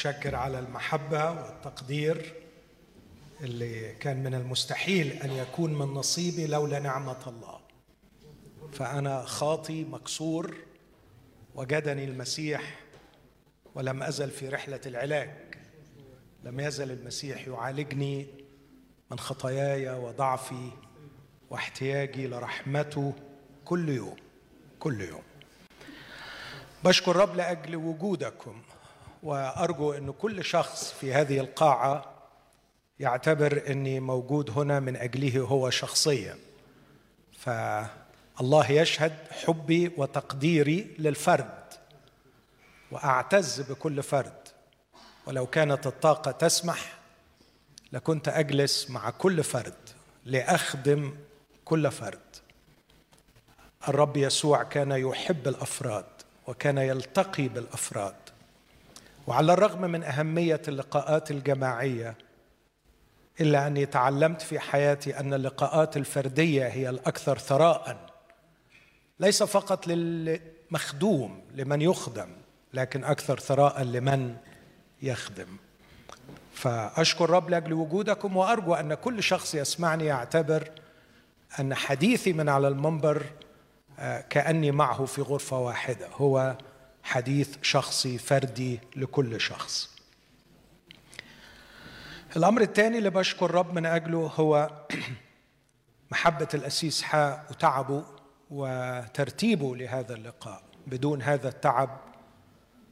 متشكر على المحبة والتقدير اللي كان من المستحيل أن يكون من نصيبي لولا نعمة الله. فأنا خاطي مكسور، وجدني المسيح ولم أزل في رحلة العلاج، لم يزل المسيح يعالجني من خطاياي وضعفي واحتياجي لرحمته كل يوم كل يوم. بشكر الرب لأجل وجودكم، وأرجو أن كل شخص في هذه القاعة يعتبر أني موجود هنا من أجله هو شخصيا، فالله يشهد حبي وتقديري للفرد، وأعتز بكل فرد. ولو كانت الطاقة تسمح لكنت أجلس مع كل فرد لأخدم كل فرد. الرب يسوع كان يحب الأفراد وكان يلتقي بالأفراد، وعلى الرغم من أهمية اللقاءات الجماعية إلا أني تعلمت في حياتي أن اللقاءات الفردية هي الأكثر ثراءً، ليس فقط للمخدوم لمن يخدم، لكن أكثر ثراءً لمن يخدم. فأشكر الرب لأجل وجودكم، وأرجو أن كل شخص يسمعني يعتبر أن حديثي من على المنبر كأني معه في غرفة واحدة، هو حديث شخصي فردي لكل شخص. الأمر الثاني اللي بشكر الرب من أجله هو محبة الأسيس حاء وتعبه وترتيبه لهذا اللقاء. بدون هذا التعب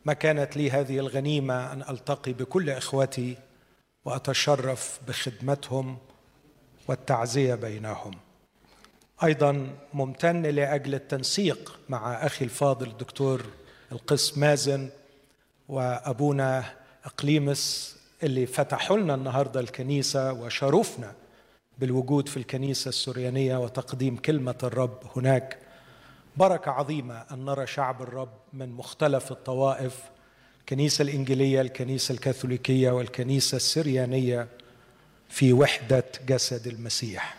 ما كانت لي هذه الغنيمة أن ألتقي بكل إخوتي وأتشرف بخدمتهم والتعزية بينهم. أيضا ممتن لأجل التنسيق مع أخي الفاضل الدكتور القس مازن وأبونا إقليمس اللي فتحوا لنا النهاردة الكنيسة وشرفنا بالوجود في الكنيسة السوريانية وتقديم كلمة الرب هناك. بركة عظيمة أن نرى شعب الرب من مختلف الطوائف، الكنيسة الإنجيلية، الكنيسة الكاثوليكية، والكنيسة السريانية في وحدة جسد المسيح.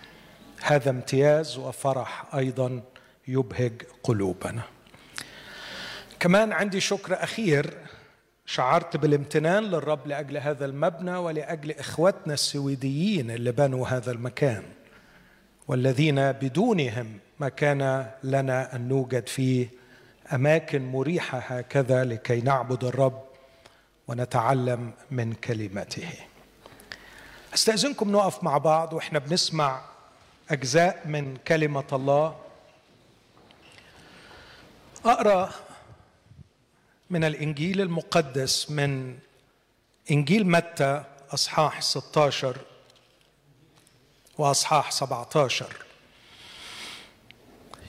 هذا امتياز وفرح أيضا يبهج قلوبنا. كمان عندي شكر أخير، شعرت بالامتنان للرب لأجل هذا المبنى ولأجل إخوتنا السويديين اللي بنوا هذا المكان، والذين بدونهم ما كان لنا أن نوجد فيه أماكن مريحة هكذا لكي نعبد الرب ونتعلم من كلمته. أستأذنكم نقف مع بعض وإحنا بنسمع أجزاء من كلمة الله. أقرأ من الإنجيل المقدس من إنجيل متى أصحاح 16 وأصحاح 17.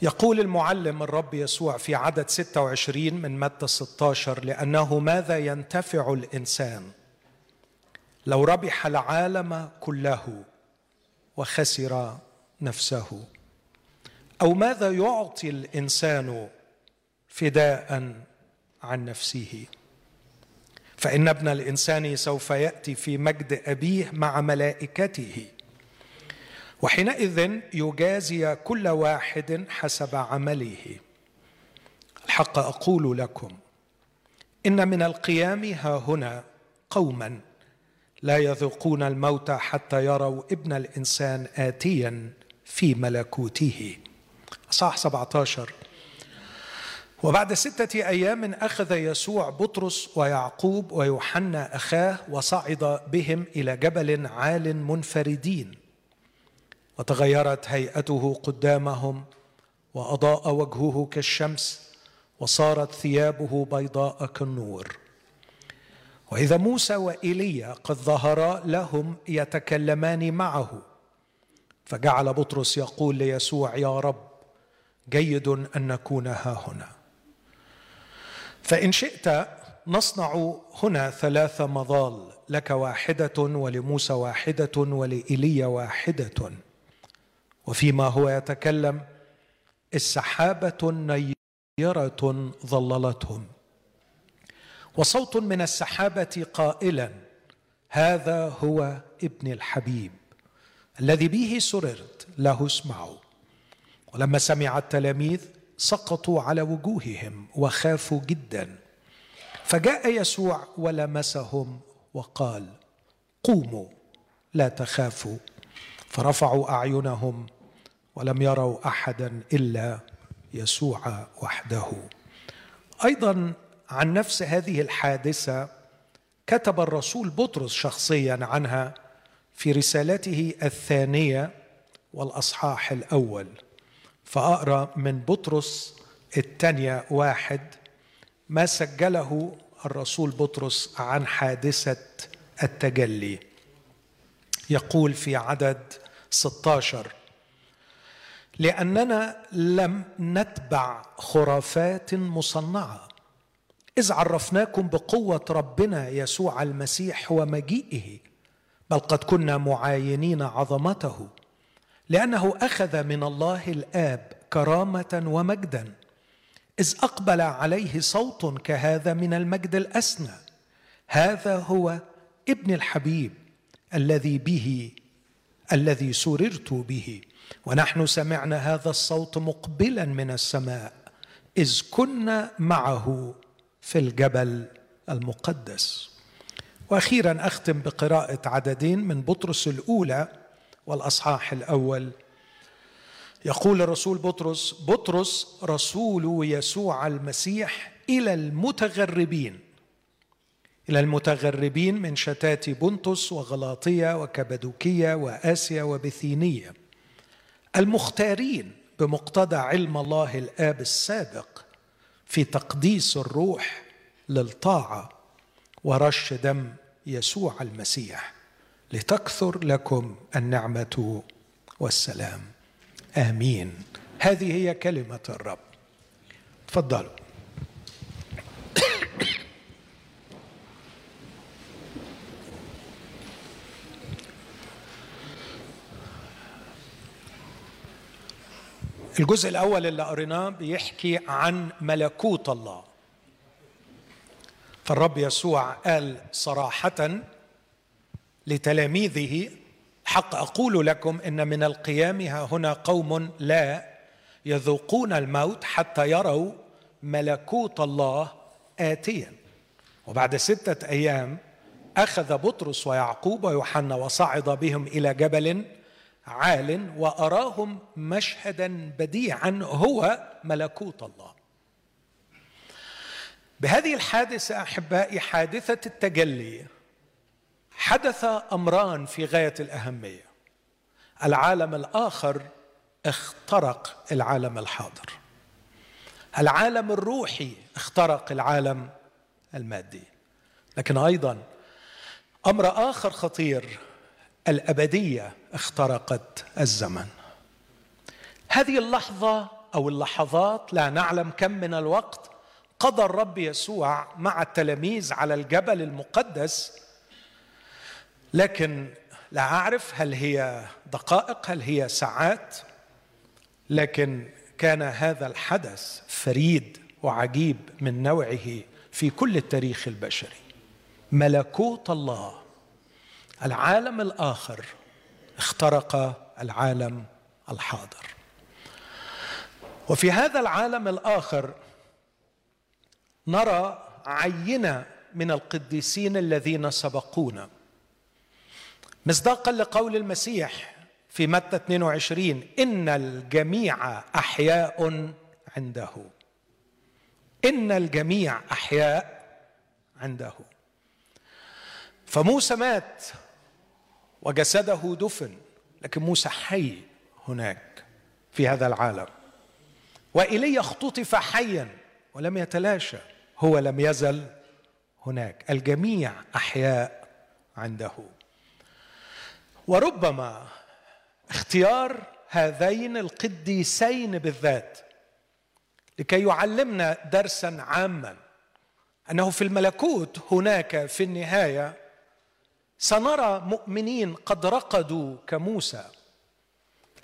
يقول المعلم الرب يسوع في عدد 26 من متى 16: لأنه ماذا ينتفع الإنسان لو ربح العالم كله وخسر نفسه؟ أو ماذا يعطي الإنسان فداء عن نفسه؟ فإن ابن الإنسان سوف يأتي في مجد أبيه مع ملائكته، وحينئذ يجازي كل واحد حسب عمله. الحق أقول لكم إن من القيام هاهنا قوما لا يذوقون الموت حتى يروا ابن الإنسان آتيا في ملكوته. أصحاح 17. وبعد 6 أيام أخذ يسوع بطرس ويعقوب ويوحنا أخاه وصعد بهم إلى جبل عال منفردين، وتغيرت هيئته قدامهم وأضاء وجهه كالشمس وصارت ثيابه بيضاء كالنور. وإذا موسى وإيليا قد ظهرا لهم يتكلمان معه، فجعل بطرس يقول ليسوع: يا رب، جيد أن نكون هاهنا، فإن شئت نصنع هنا 3 مظال، لك واحدة ولموسى واحدة ولإيليا واحدة. وفيما هو يتكلم السحابة نيرة ظللتهم، وصوت من السحابة قائلا: هذا هو ابن الحبيب الذي به سررت، له اسمعوا. ولما سمع التلاميذ سقطوا على وجوههم وخافوا جدا، فجاء يسوع ولمسهم وقال قوموا لا تخافوا. فرفعوا أعينهم ولم يروا أحدا إلا يسوع وحده. أيضا عن نفس هذه الحادثة كتب الرسول بطرس شخصيا عنها في رسالته الثانية والأصحاح الأول. فأقرأ من بطرس الثانية 1 ما سجله الرسول بطرس عن حادثة التجلي. يقول في عدد 16: لأننا لم نتبع خرافات مصنعة إذ عرفناكم بقوة ربنا يسوع المسيح ومجيئه، بل قد كنا معاينين عظمته، لأنه أخذ من الله الآب كرامة ومجدا إذ أقبل عليه صوت كهذا من المجد الأسنى: هذا هو ابن الحبيب الذي سررت به. ونحن سمعنا هذا الصوت مقبلا من السماء إذ كنا معه في الجبل المقدس. وأخيرا أختم بقراءة عددين من بطرس الأولى والأصحاح الأول. يقول الرسول بطرس: بطرس رسول يسوع المسيح إلى المتغربين من شتات بنطس وغلاطية وكبدوكية وآسيا وبثينية، المختارين بمقتضى علم الله الآب السابق في تقديس الروح للطاعة ورش دم يسوع المسيح، لتكثر لكم النعمة والسلام. آمين. هذه هي كلمة الرب. تفضلوا. الجزء الأول اللي قريناه بيحكي عن ملكوت الله. فالرب يسوع قال صراحة لتلاميذه: حق أقول لكم إن من القيام هاهنا قوم لا يذوقون الموت حتى يروا ملكوت الله آتيا. وبعد 6 أيام أخذ بطرس ويعقوب ويوحنا وصعد بهم إلى جبل عال وأراهم مشهدا بديعا هو ملكوت الله. بهذه الحادثة أحبائي، حادثة التجلي، حدث أمران في غاية الأهمية. العالم الآخر اخترق العالم الحاضر، العالم الروحي اخترق العالم المادي، لكن أيضا أمر آخر خطير، الأبدية اخترقت الزمن. هذه اللحظة أو اللحظات، لا نعلم كم من الوقت، قضى الرب يسوع مع التلاميذ على الجبل المقدس، لكن لا أعرف هل هي دقائق هل هي ساعات، لكن كان هذا الحدث فريد وعجيب من نوعه في كل التاريخ البشري. ملكوت الله، العالم الآخر اخترق العالم الحاضر. وفي هذا العالم الآخر نرى عينة من القديسين الذين سبقونا، مصداقا لقول المسيح في متى 22: إن الجميع أحياء عنده. إن الجميع أحياء عنده. فموسى مات وجسده دفن، لكن موسى حي هناك في هذا العالم. وإيليا اختطف حيا ولم يتلاشى، هو لم يزل هناك. الجميع أحياء عنده. وربما اختيار هذين القديسين بالذات لكي يعلمنا درسا عاما، أنه في الملكوت هناك في النهاية سنرى مؤمنين قد رقدوا كموسى،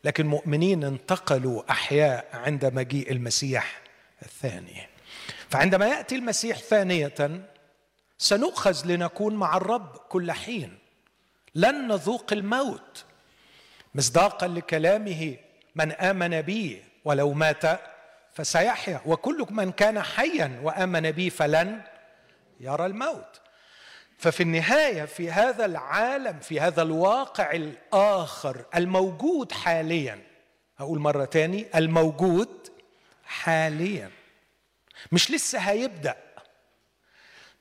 لكن مؤمنين انتقلوا أحياء عند مجيء المسيح الثاني. فعندما يأتي المسيح ثانية سنؤخذ لنكون مع الرب كل حين، لن نذوق الموت، مصداقا لكلامه: من آمن بي ولو مات فسيحيا، وكل من كان حيا وآمن بي فلن يرى الموت. ففي النهاية في هذا العالم، في هذا الواقع الآخر الموجود حاليا، هقول مرة تاني، الموجود حاليا، مش لسه هيبدأ،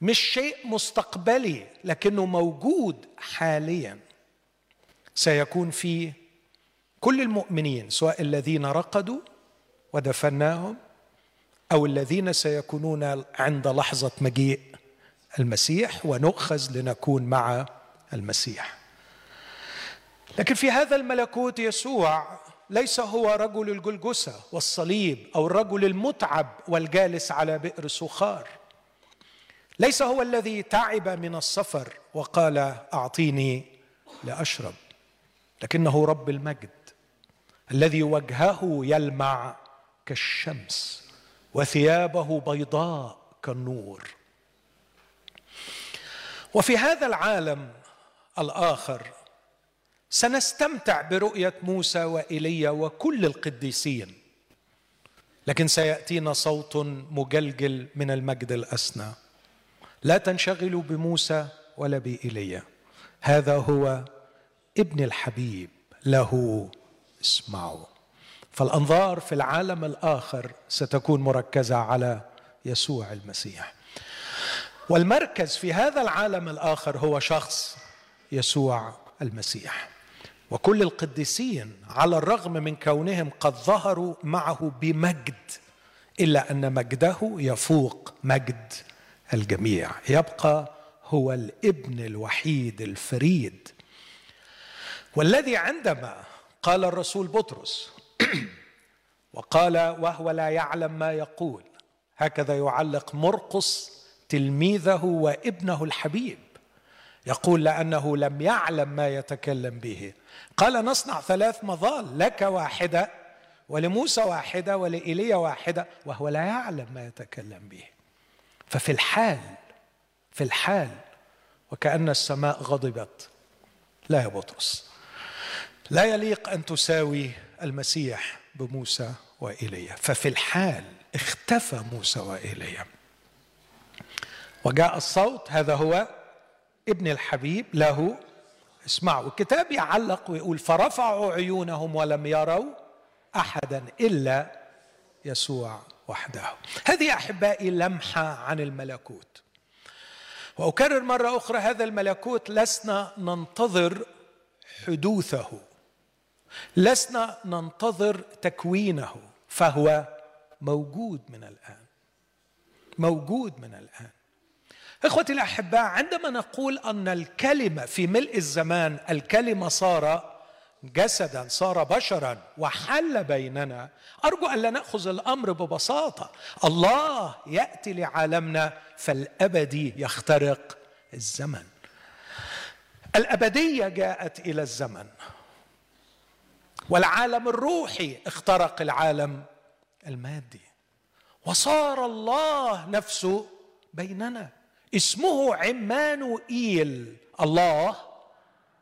مش شيء مستقبلي، لكنه موجود حاليا، سيكون فيه كل المؤمنين، سواء الذين رقدوا ودفناهم أو الذين سيكونون عند لحظة مجيء المسيح ونؤخذ لنكون مع المسيح. لكن في هذا الملكوت يسوع ليس هو رجل الجلجثة والصليب أو الرجل المتعب والجالس على بئر صخار، ليس هو الذي تعب من السفر وقال أعطيني لأشرب، لكنه رب المجد الذي وجهه يلمع كالشمس وثيابه بيضاء كالنور. وفي هذا العالم الآخر سنستمتع برؤية موسى وإيليا وكل القديسين، لكن سيأتينا صوت مجلجل من المجد الأسنى، لا تنشغلوا بموسى ولا بإيليا، هذا هو ابن الحبيب له اسمعوا. فالأنظار في العالم الآخر ستكون مركزة على يسوع المسيح، والمركز في هذا العالم الآخر هو شخص يسوع المسيح. وكل القديسين على الرغم من كونهم قد ظهروا معه بمجد، إلا أن مجده يفوق مجد الجميع، يبقى هو الابن الوحيد الفريد. والذي عندما قال الرسول بطرس وقال وهو لا يعلم ما يقول، هكذا يعلق مرقس تلميذه وابنه الحبيب، يقول لأنه لم يعلم ما يتكلم به، قال نصنع ثلاث مظال، لك واحدة ولموسى واحدة ولإيليا واحدة، وهو لا يعلم ما يتكلم به. ففي الحال وكأن السماء غضبت، لا يا بطرس، لا يليق أن تساوي المسيح بموسى وإيليا. ففي الحال اختفى موسى وإيليا وجاء الصوت، هذا هو ابن الحبيب له اسمعوا. الكتاب يعلق ويقول فرفعوا عيونهم ولم يروا أحدا إلا يسوع وحده. هذه يا أحبائي لمحة عن الملكوت. وأكرر مرة أخرى، هذا الملكوت لسنا ننتظر حدوثه، لسنا ننتظر تكوينه، فهو موجود من الآن، موجود من الآن. إخوتي الأحباء، عندما نقول أن الكلمة في ملء الزمان، الكلمة صار جسدا، صار بشرا وحل بيننا، أرجو أن لا نأخذ الأمر ببساطة، الله يأتي لعالمنا فالأبدي يخترق الزمن. الأبدية جاءت إلى الزمن، والعالم الروحي اخترق العالم المادي، وصار الله نفسه بيننا، اسمه عمانوئيل، الله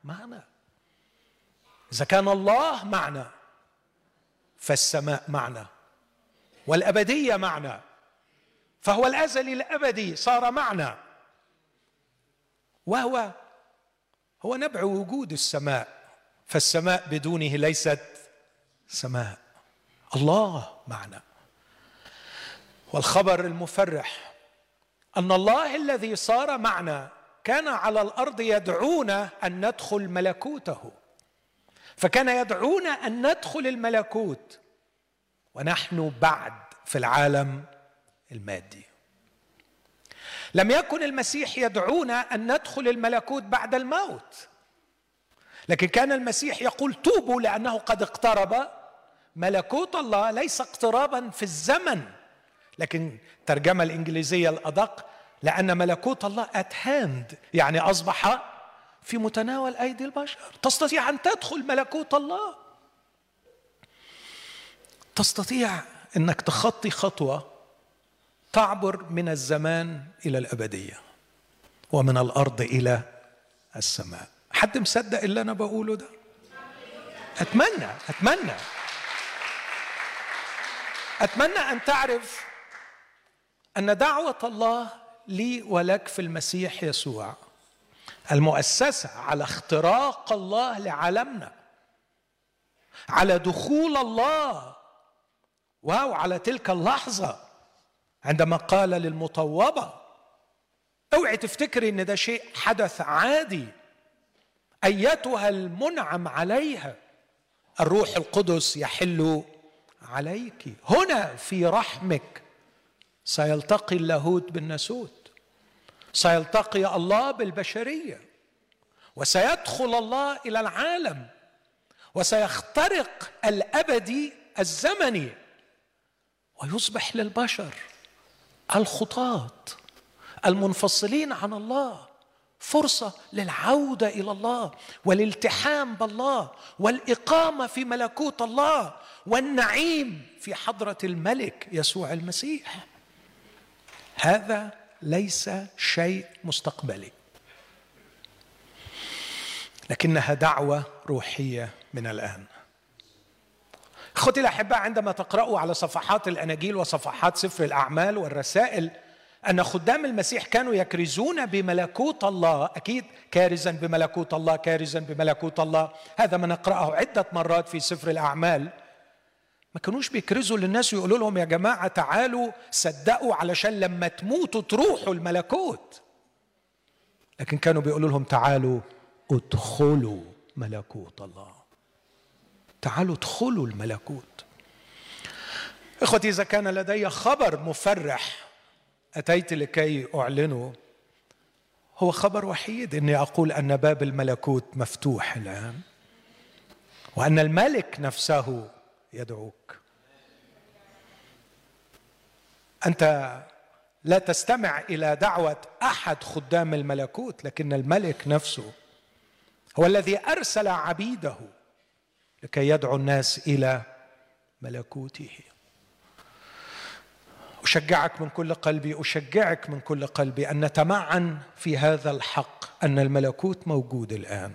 معنا. إذا كان الله معنا فالسماء معنا والأبدية معنا، فهو الأزلي الأبدي صار معنا، وهو هو نبع وجود السماء، فالسماء بدونه ليست سماء، الله معنا. والخبر المفرح أن الله الذي صار معنا كان على الأرض يدعونا أن ندخل ملكوته، فكان يدعونا أن ندخل الملكوت ونحن بعد في العالم المادي. لم يكن المسيح يدعونا أن ندخل الملكوت بعد الموت، لكن كان المسيح يقول توبوا لأنه قد اقترب ملكوت الله، ليس اقترابا في الزمن، لكن ترجمة الإنجليزية الأدق، لأن ملكوت الله at hand، يعني أصبح في متناول أيدي البشر. تستطيع أن تدخل ملكوت الله، تستطيع أنك تخطي خطوة تعبر من الزمان إلى الأبدية ومن الأرض إلى السماء. حد مصدق اللي أنا بقوله ده؟ أتمنى أتمنى أتمنى أن تعرف أن دعوة الله لي ولك في المسيح يسوع، المؤسسة على اختراق الله لعالمنا، على دخول الله، واو، على تلك اللحظة عندما قال للمطوبة. اوعي تفتكري ان ده شيء حدث عادي. ايتها المنعم عليها الروح القدس يحل عليك، هنا في رحمك سيلتقي اللاهوت بالناسوت، سيلتقي الله بالبشرية، وسيدخل الله إلى العالم، وسيخترق الأبدي الزمني ويصبح للبشر الخطاة المنفصلين عن الله فرصة للعودة إلى الله والالتحام بالله والإقامة في ملكوت الله والنعيم في حضرة الملك يسوع المسيح. هذا ليس شيء مستقبلي، لكنها دعوة روحية من الآن. أخوتي الأحباء، عندما تقرأوا على صفحات الأناجيل وصفحات سفر الأعمال والرسائل أن خدام المسيح كانوا يكرزون بملكوت الله، أكيد كارزا بملكوت الله، كارزا بملكوت الله، هذا ما نقرأه عدة مرات في سفر الأعمال. ما كانوش بيكرزوا للناس ويقولوا لهم يا جماعة تعالوا صدقوا علشان لما تموتوا تروحوا الملكوت، لكن كانوا بيقولوا لهم تعالوا ادخلوا ملكوت الله، تعالوا ادخلوا الملكوت. إخوتي، إذا كان لدي خبر مفرح أتيت لكي أعلنه، هو خبر وحيد، إني أقول أن باب الملكوت مفتوح الآن، وأن الملك نفسه يدعوك. أنت لا تستمع إلى دعوة أحد خدام الملكوت، لكن الملك نفسه هو الذي أرسل عبيده لكي يدعو الناس إلى ملكوته. أشجعك من كل قلبي أن نتمعن في هذا الحق، أن الملكوت موجود الآن،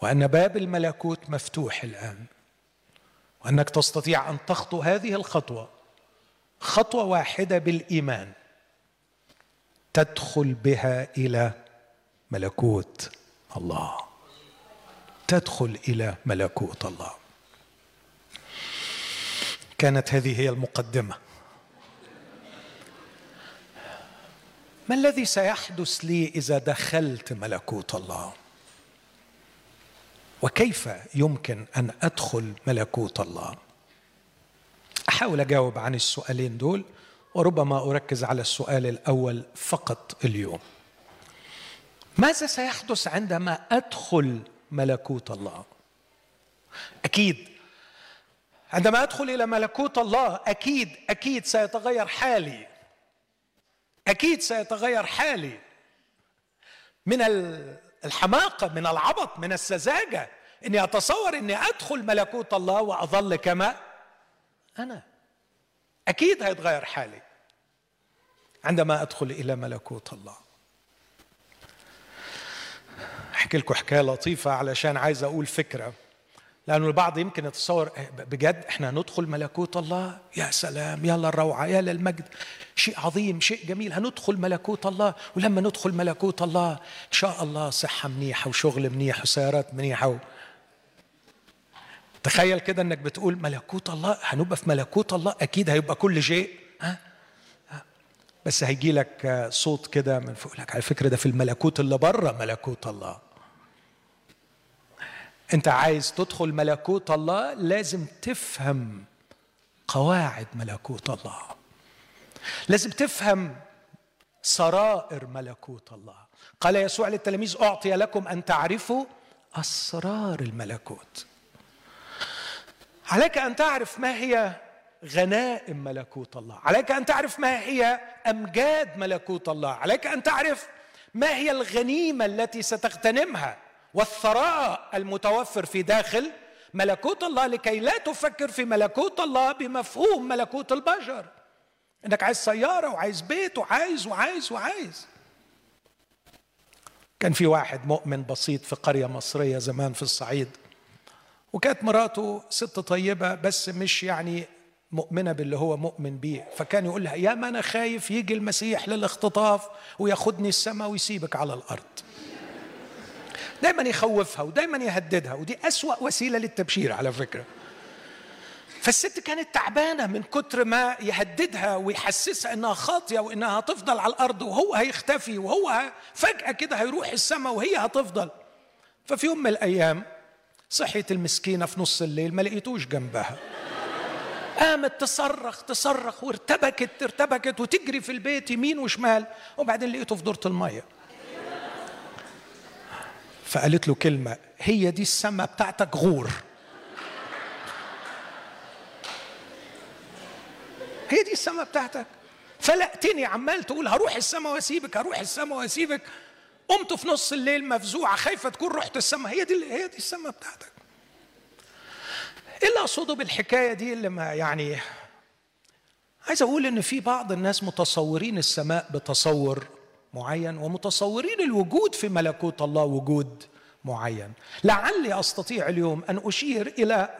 وأن باب الملكوت مفتوح الآن، وأنك تستطيع أن تخطو هذه الخطوة، خطوة واحدة بالإيمان تدخل بها إلى ملكوت الله، تدخل إلى ملكوت الله. كانت هذه هي المقدمة. ما الذي سيحدث لي إذا دخلت ملكوت الله؟ وكيف يمكن أن أدخل ملكوت الله؟ أحاول أجاوب عن السؤالين دول، وربما أركز على السؤال الأول فقط اليوم. ماذا سيحدث عندما أدخل ملكوت الله؟ أكيد عندما أدخل إلى ملكوت الله أكيد سيتغير حالي، من الحماقة، من العبط، من السذاجة إني أتصور إني أدخل ملكوت الله وأظل كما أنا. أكيد هيتغير حالي عندما أدخل إلى ملكوت الله. أحكي لكم حكاية لطيفة علشان عايز أقول فكرة، لأنه البعض يمكن يتصور بجد إحنا هندخل ملكوت الله، يا سلام، يا للروعة، يا للمجد، شيء عظيم، شيء جميل، هندخل ملكوت الله، ولما ندخل ملكوت الله إن شاء الله صحة منيحة وشغل منيح وسيارات منيحة تخيل كده إنك بتقول ملكوت الله، هنبقى في ملكوت الله، أكيد هيبقى كل شيء، بس هيجي لك صوت كده من فوق لك على فكرة ده في الملكوت اللي بره ملكوت الله. أنت عايز تدخل ملكوت الله لازم تفهم قواعد ملكوت الله، لازم تفهم سرائر ملكوت الله. قال يسوع للتلاميذ أعطي لكم أن تعرفوا أسرار الملكوت. عليك أن تعرف ما هي غنائم ملكوت الله، عليك أن تعرف ما هي أمجاد ملكوت الله، عليك أن تعرف ما هي الغنيمة التي ستغتنمها والثراء المتوفر في داخل ملكوت الله، لكي لا تفكر في ملكوت الله بمفهوم ملكوت البشر انك عايز سيارة وعايز بيت وعايز وعايز وعايز. كان في واحد مؤمن بسيط في قرية مصرية زمان في الصعيد، وكانت مراته ست طيبة بس مش يعني مؤمنة باللي هو مؤمن بيه. فكان يقول لها يا ما أنا خايف يجي المسيح للاختطاف وياخدني السماء ويسيبك على الأرض. دايما يخوفها ودايما يهددها، ودي أسوأ وسيلة للتبشير على فكرة. فالست كانت تعبانة من كتر ما يهددها ويحسسها إنها خاطئة وإنها هتفضل على الأرض وهو هيختفي وهو فجأة كده هيروح السماء وهي هتفضل. ففي يوم من الأيام صحيت المسكينة في نص الليل ما لقيتوش جنبها، قامت تصرخ وارتبكت وتجري في البيت يمين وشمال، وبعدين لقيته في دورة المية. فقالت له كلمة، هي دي السما بتاعتك غور، هي دي السما بتاعتك. فلقتني عمال تقول هروح السما واسيبك هروح السما واسيبك، قمت في نص الليل مفزوعة خايفة تكون رحت السما، هي دي السما بتاعتك. ايه اللي اقصده بالحكايه دي؟ اللي ما يعني عايز اقول ان في بعض الناس متصورين السماء بتصور معين، ومتصورين الوجود في ملكوت الله وجود معين. لعلي استطيع اليوم ان اشير الى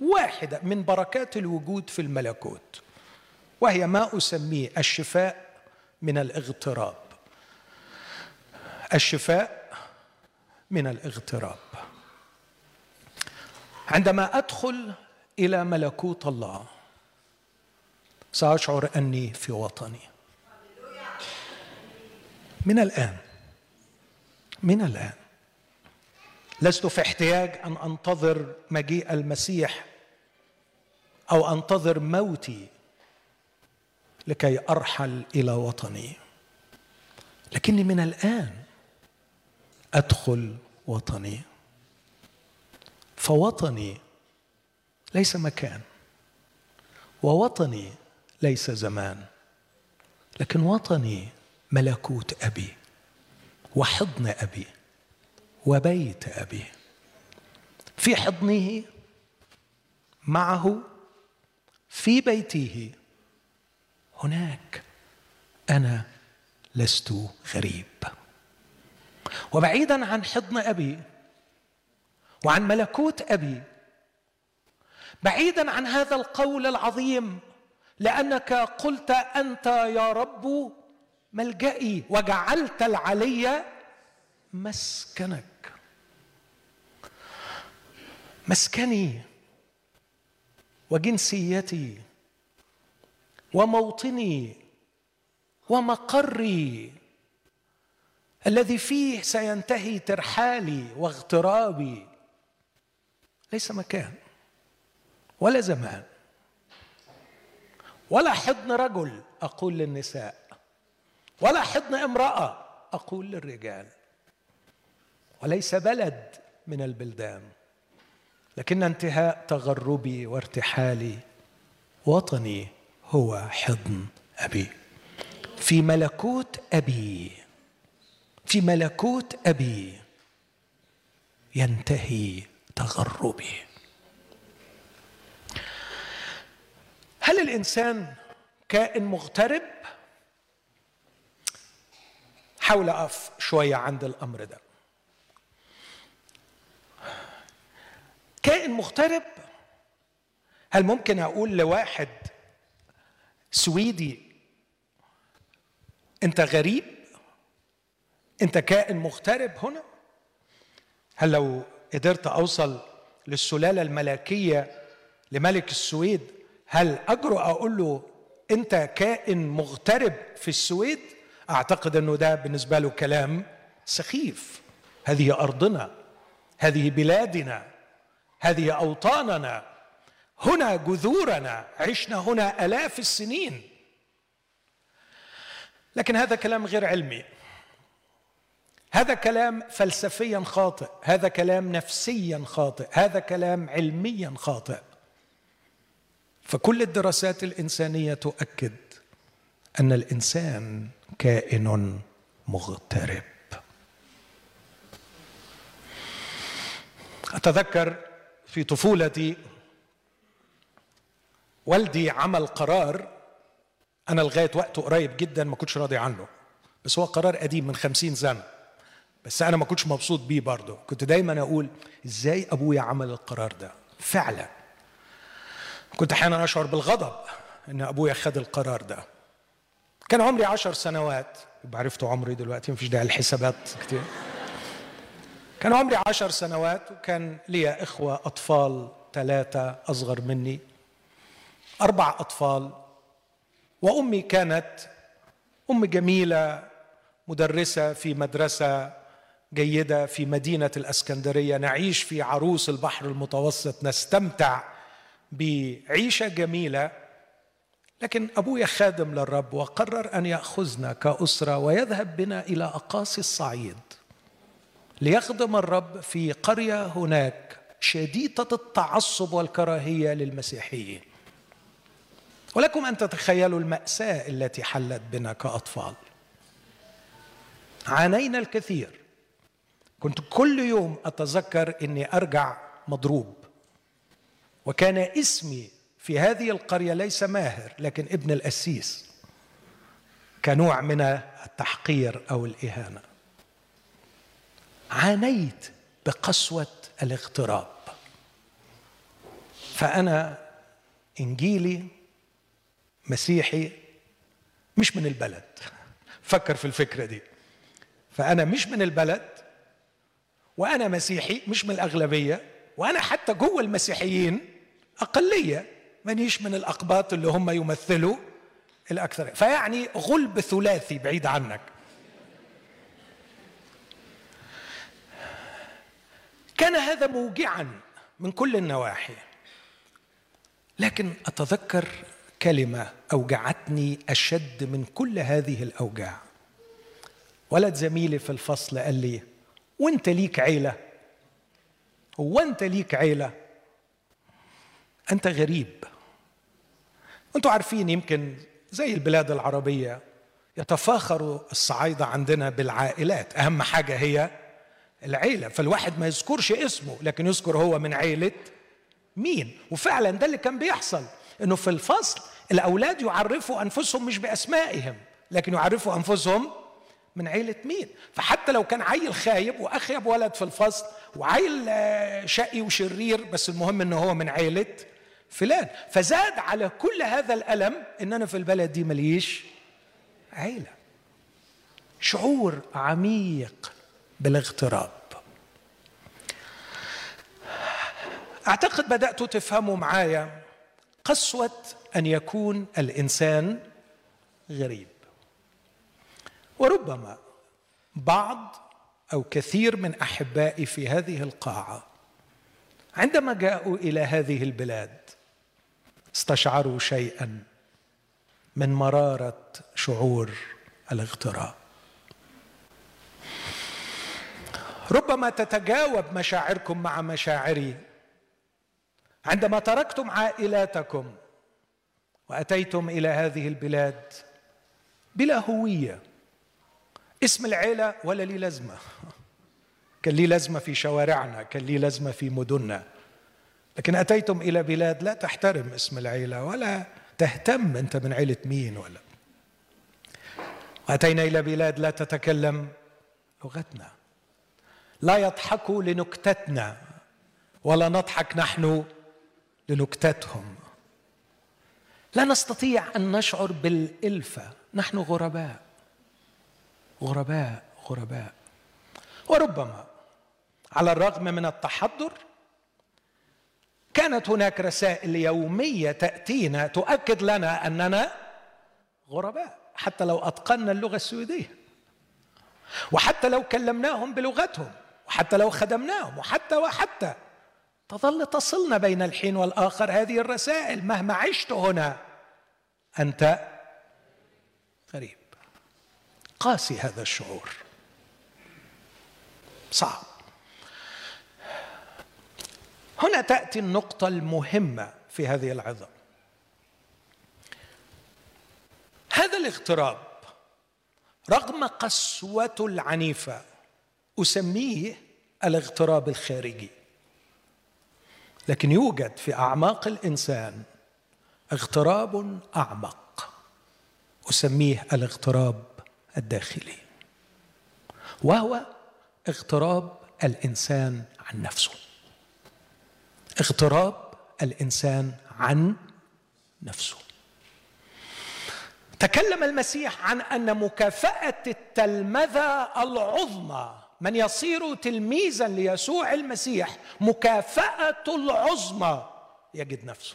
واحده من بركات الوجود في الملكوت، وهي ما اسميه الشفاء من الاغتراب. الشفاء من الاغتراب. عندما أدخل إلى ملكوت الله سأشعر أني في وطني من الآن. لست في احتياج أن أنتظر مجيء المسيح أو أنتظر موتي لكي أرحل إلى وطني، لكني من الآن أدخل وطني. فوطني ليس مكان، ووطني ليس زمان، لكن وطني ملكوت أبي وحضن أبي وبيت أبي. في حضنه معه في بيته هناك أنا لست غريب. وبعيدا عن حضن أبي وعن ملكوت أبي، بعيدا عن هذا القول العظيم، لأنك قلت أنت يا رب ملجئي وجعلت العلي مسكنك. مسكني وجنسيتي وموطني ومقري الذي فيه سينتهي ترحالي واغترابي ليس مكان ولا زمان ولا حضن رجل أقول للنساء ولا حضن امرأة أقول للرجال، وليس بلد من البلدان، لكن انتهاء تغربي وارتحالي. وطني هو حضن أبي، في ملكوت أبي، في ملكوت أبي ينتهي تغربي. هل الإنسان كائن مغترب؟ حاول أقف شوية عند الأمر ده. كائن مغترب، هل ممكن أقول لواحد سويدي أنت غريب، أنت كائن مغترب هنا؟ هل لو قدرت أوصل للسلالة الملكية لملك السويد هل أجرؤ أقول له أنت كائن مغترب في السويد؟ أعتقد أنه ده بالنسبة له كلام سخيف. هذه أرضنا، هذه بلادنا، هذه أوطاننا، هنا جذورنا، عشنا هنا آلاف السنين. لكن هذا كلام غير علمي، هذا كلام فلسفيا خاطئ، هذا كلام نفسيا خاطئ، هذا كلام علميا خاطئ. فكل الدراسات الإنسانية تؤكد أن الإنسان كائن مغترب. أتذكر في طفولتي والدي عمل قرار أنا لغاية وقته قريب جدا ما كنتش راضي عنه، بس هو قرار قديم من 50 سنة، بس أنا ما كنتش مبسوط بيه برضه. كنت دايما أقول إزاي أبويا عمل القرار ده فعلا. كنت أحيانا أشعر بالغضب إن أبويا خد القرار ده. كان عمري 10 سنوات، يبقى عرفتوا عمري دلوقتي، مفيش داعي للحسابات كتير. كان عمري 10 سنوات، وكان ليا إخوة أطفال 3 أصغر مني، 4 أطفال، وأمي كانت أم جميلة، مدرسة في مدرسة جيدة في مدينة الإسكندرية، نعيش في عروس البحر المتوسط، نستمتع بعيشة جميلة. لكن أبويا خادم للرب وقرر أن يأخذنا كأسرة ويذهب بنا إلى أقاصي الصعيد ليخدم الرب في قرية هناك شديدة التعصب والكراهية للمسيحيين. ولكم أن تتخيلوا المأساة التي حلت بنا كأطفال. عانينا الكثير. كنت كل يوم أتذكر أني أرجع مضروب، وكان اسمي في هذه القرية ليس ماهر لكن ابن القسيس، كنوع من التحقير أو الإهانة. عانيت بقسوة الاغتراب. فأنا إنجيلي مسيحي مش من البلد، فكر في الفكرة دي، فأنا مش من البلد، وأنا مسيحي مش من الأغلبية، وأنا حتى جوه المسيحيين أقلية، مانيش من الأقباط اللي هم يمثلوا الأكثرية، فيعني غلب ثلاثي بعيد عنك. كان هذا موجعا من كل النواحي. لكن أتذكر كلمة أوجعتني أشد من كل هذه الأوجاع. ولد زميلي في الفصل قال لي: وانت ليك عيلة؟ هو انت ليك عيلة؟ انت غريب. انتوا عارفين يمكن زي البلاد العربية يتفاخروا الصعايدة عندنا بالعائلات، اهم حاجة هي العيلة، فالواحد ما يذكرش اسمه لكن يذكر هو من عيلة مين. وفعلا ده اللي كان بيحصل، انه في الفصل الاولاد يعرفوا انفسهم مش باسمائهم لكن يعرفوا انفسهم من عيلة مين. فحتى لو كان عيل خايب وأخيب ولد في الفصل وعيل شقي وشرير، بس المهم إنه هو من عيلة فلان. فزاد على كل هذا الألم إن أنا في البلد دي مليش عيلة. شعور عميق بالاغتراب. أعتقد بدأتوا تفهموا معايا قسوة أن يكون الإنسان غريب. وربما بعض أو كثير من أحبائي في هذه القاعة عندما جاءوا إلى هذه البلاد استشعروا شيئا من مرارة شعور الاغتراب. ربما تتجاوب مشاعركم مع مشاعري عندما تركتم عائلاتكم وأتيتم إلى هذه البلاد بلا هوية. اسم العيلة ولا ليه لازمة، كان ليه لازمة في شوارعنا، كان ليه لازمة في مدننا، لكن أتيتم إلى بلاد لا تحترم اسم العيلة ولا تهتم أنت من عيلة مين، ولا أتينا إلى بلاد لا تتكلم لغتنا، لا يضحكوا لنكتتنا ولا نضحك نحن لنكتتهم، لا نستطيع أن نشعر بالألفة، نحن غرباء غرباء غرباء. وربما على الرغم من التحضر كانت هناك رسائل يومية تأتينا تؤكد لنا أننا غرباء، حتى لو أتقنا اللغة السويدية، وحتى لو كلمناهم بلغتهم، وحتى لو خدمناهم، وحتى تظل تصلنا بين الحين والآخر هذه الرسائل: مهما عشت هنا أنت غريب. قاسي هذا الشعور، صعب. هنا تأتي النقطة المهمة في هذه العظة. هذا الاغتراب رغم قسوته العنيفة أسميه الاغتراب الخارجي، لكن يوجد في أعماق الإنسان اغتراب أعمق أسميه الاغتراب الداخلي، وهو اغتراب الإنسان عن نفسه، اغتراب الإنسان عن نفسه. تكلم المسيح عن أن مكافأة التلمذة العظمى، من يصير تلميذا ليسوع المسيح، مكافأة العظمى يجد نفسه.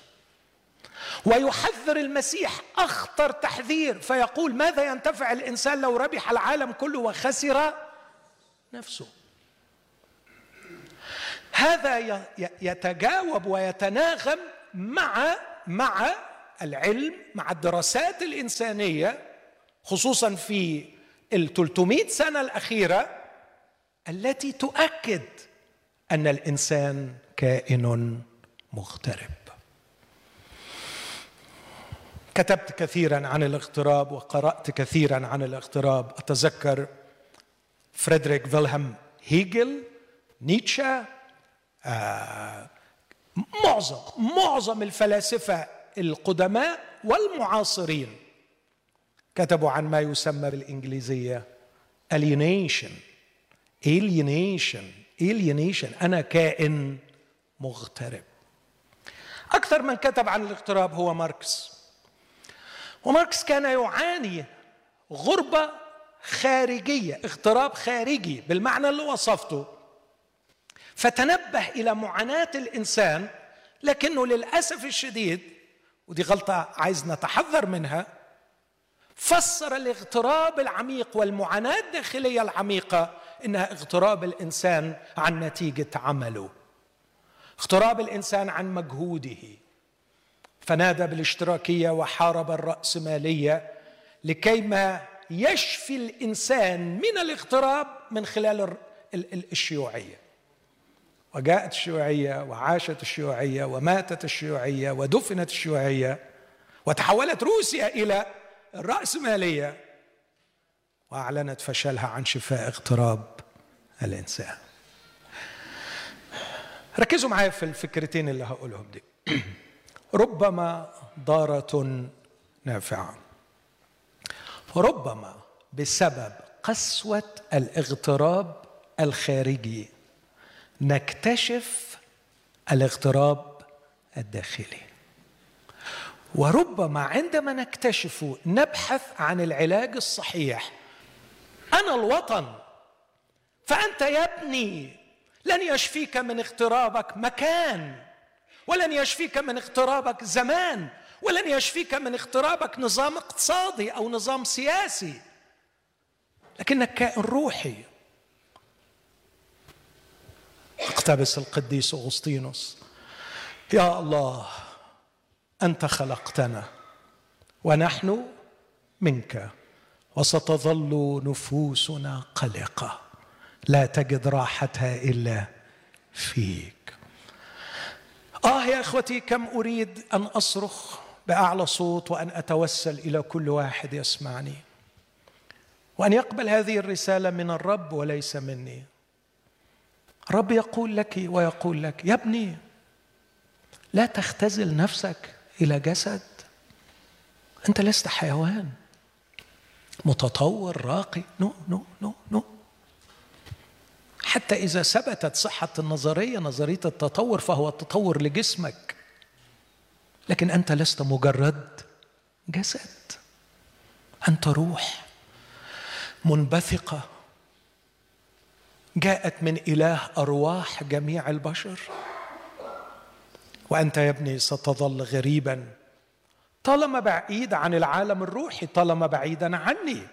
ويحذر المسيح أخطر تحذير فيقول: ماذا ينتفع الإنسان لو ربح العالم كله وخسر نفسه؟ هذا يتجاوب ويتناغم مع العلم، مع الدراسات الإنسانية، خصوصا في ال 300 سنة الأخيرة، التي تؤكد أن الإنسان كائن مغترب. كتبت كثيرا عن الاغتراب وقرأت كثيرا عن الاغتراب. أتذكر فريدريك فيلهلم هيجل، نيتشه، معظم الفلاسفة القدماء والمعاصرين كتبوا عن ما يسمى بالإنجليزية alienation، أنا كائن مغترب. أكثر من كتب عن الاغتراب هو ماركس، وماركس كان يعاني غربة خارجية، اغتراب خارجي بالمعنى اللي وصفته، فتنبه إلى معاناة الإنسان، لكنه للأسف الشديد، ودي غلطة عايز نتحذر منها، فسر الاغتراب العميق والمعاناة الداخلية العميقة إنها اغتراب الإنسان عن نتيجة عمله، اغتراب الإنسان عن مجهوده. فنادى بالاشتراكية وحارب الرأسمالية لكيما يشفي الإنسان من الاغتراب من خلال الشيوعية. وجاءت الشيوعية وعاشت الشيوعية وماتت الشيوعية ودفنت الشيوعية، وتحولت روسيا إلى الرأسمالية وأعلنت فشلها عن شفاء اغتراب الإنسان. ركزوا معايا في الفكرتين اللي هقولهم دي. ربما ضارة نافعة. ربما بسبب قسوة الاغتراب الخارجي نكتشف الاغتراب الداخلي، وربما عندما نكتشفه نبحث عن العلاج الصحيح. أنا الوطن، فأنت يا ابني لن يشفيك من اغترابك مكان، ولن يشفيك من اغترابك زمان، ولن يشفيك من اغترابك نظام اقتصادي أو نظام سياسي، لكنك كائن روحي. اقتبس القديس أغسطينوس: يا الله، أنت خلقتنا ونحن منك، وستظل نفوسنا قلقة لا تجد راحتها إلا فيك. يا إخوتي، كم أريد أن أصرخ بأعلى صوت وأن أتوسل إلى كل واحد يسمعني، وأن يقبل هذه الرسالة من الرب وليس مني. الرب يقول لك ويقول لك: يا ابني، لا تختزل نفسك إلى جسد، أنت لست حيوان متطور راقي. نو. حتى إذا ثبتت صحة النظرية، نظرية التطور، فهو التطور لجسمك، لكن أنت لست مجرد جسد، أنت روح منبثقة جاءت من إله أرواح جميع البشر. وأنت يا ابني ستظل غريبا طالما بعيد عن العالم الروحي، طالما بعيدا عني.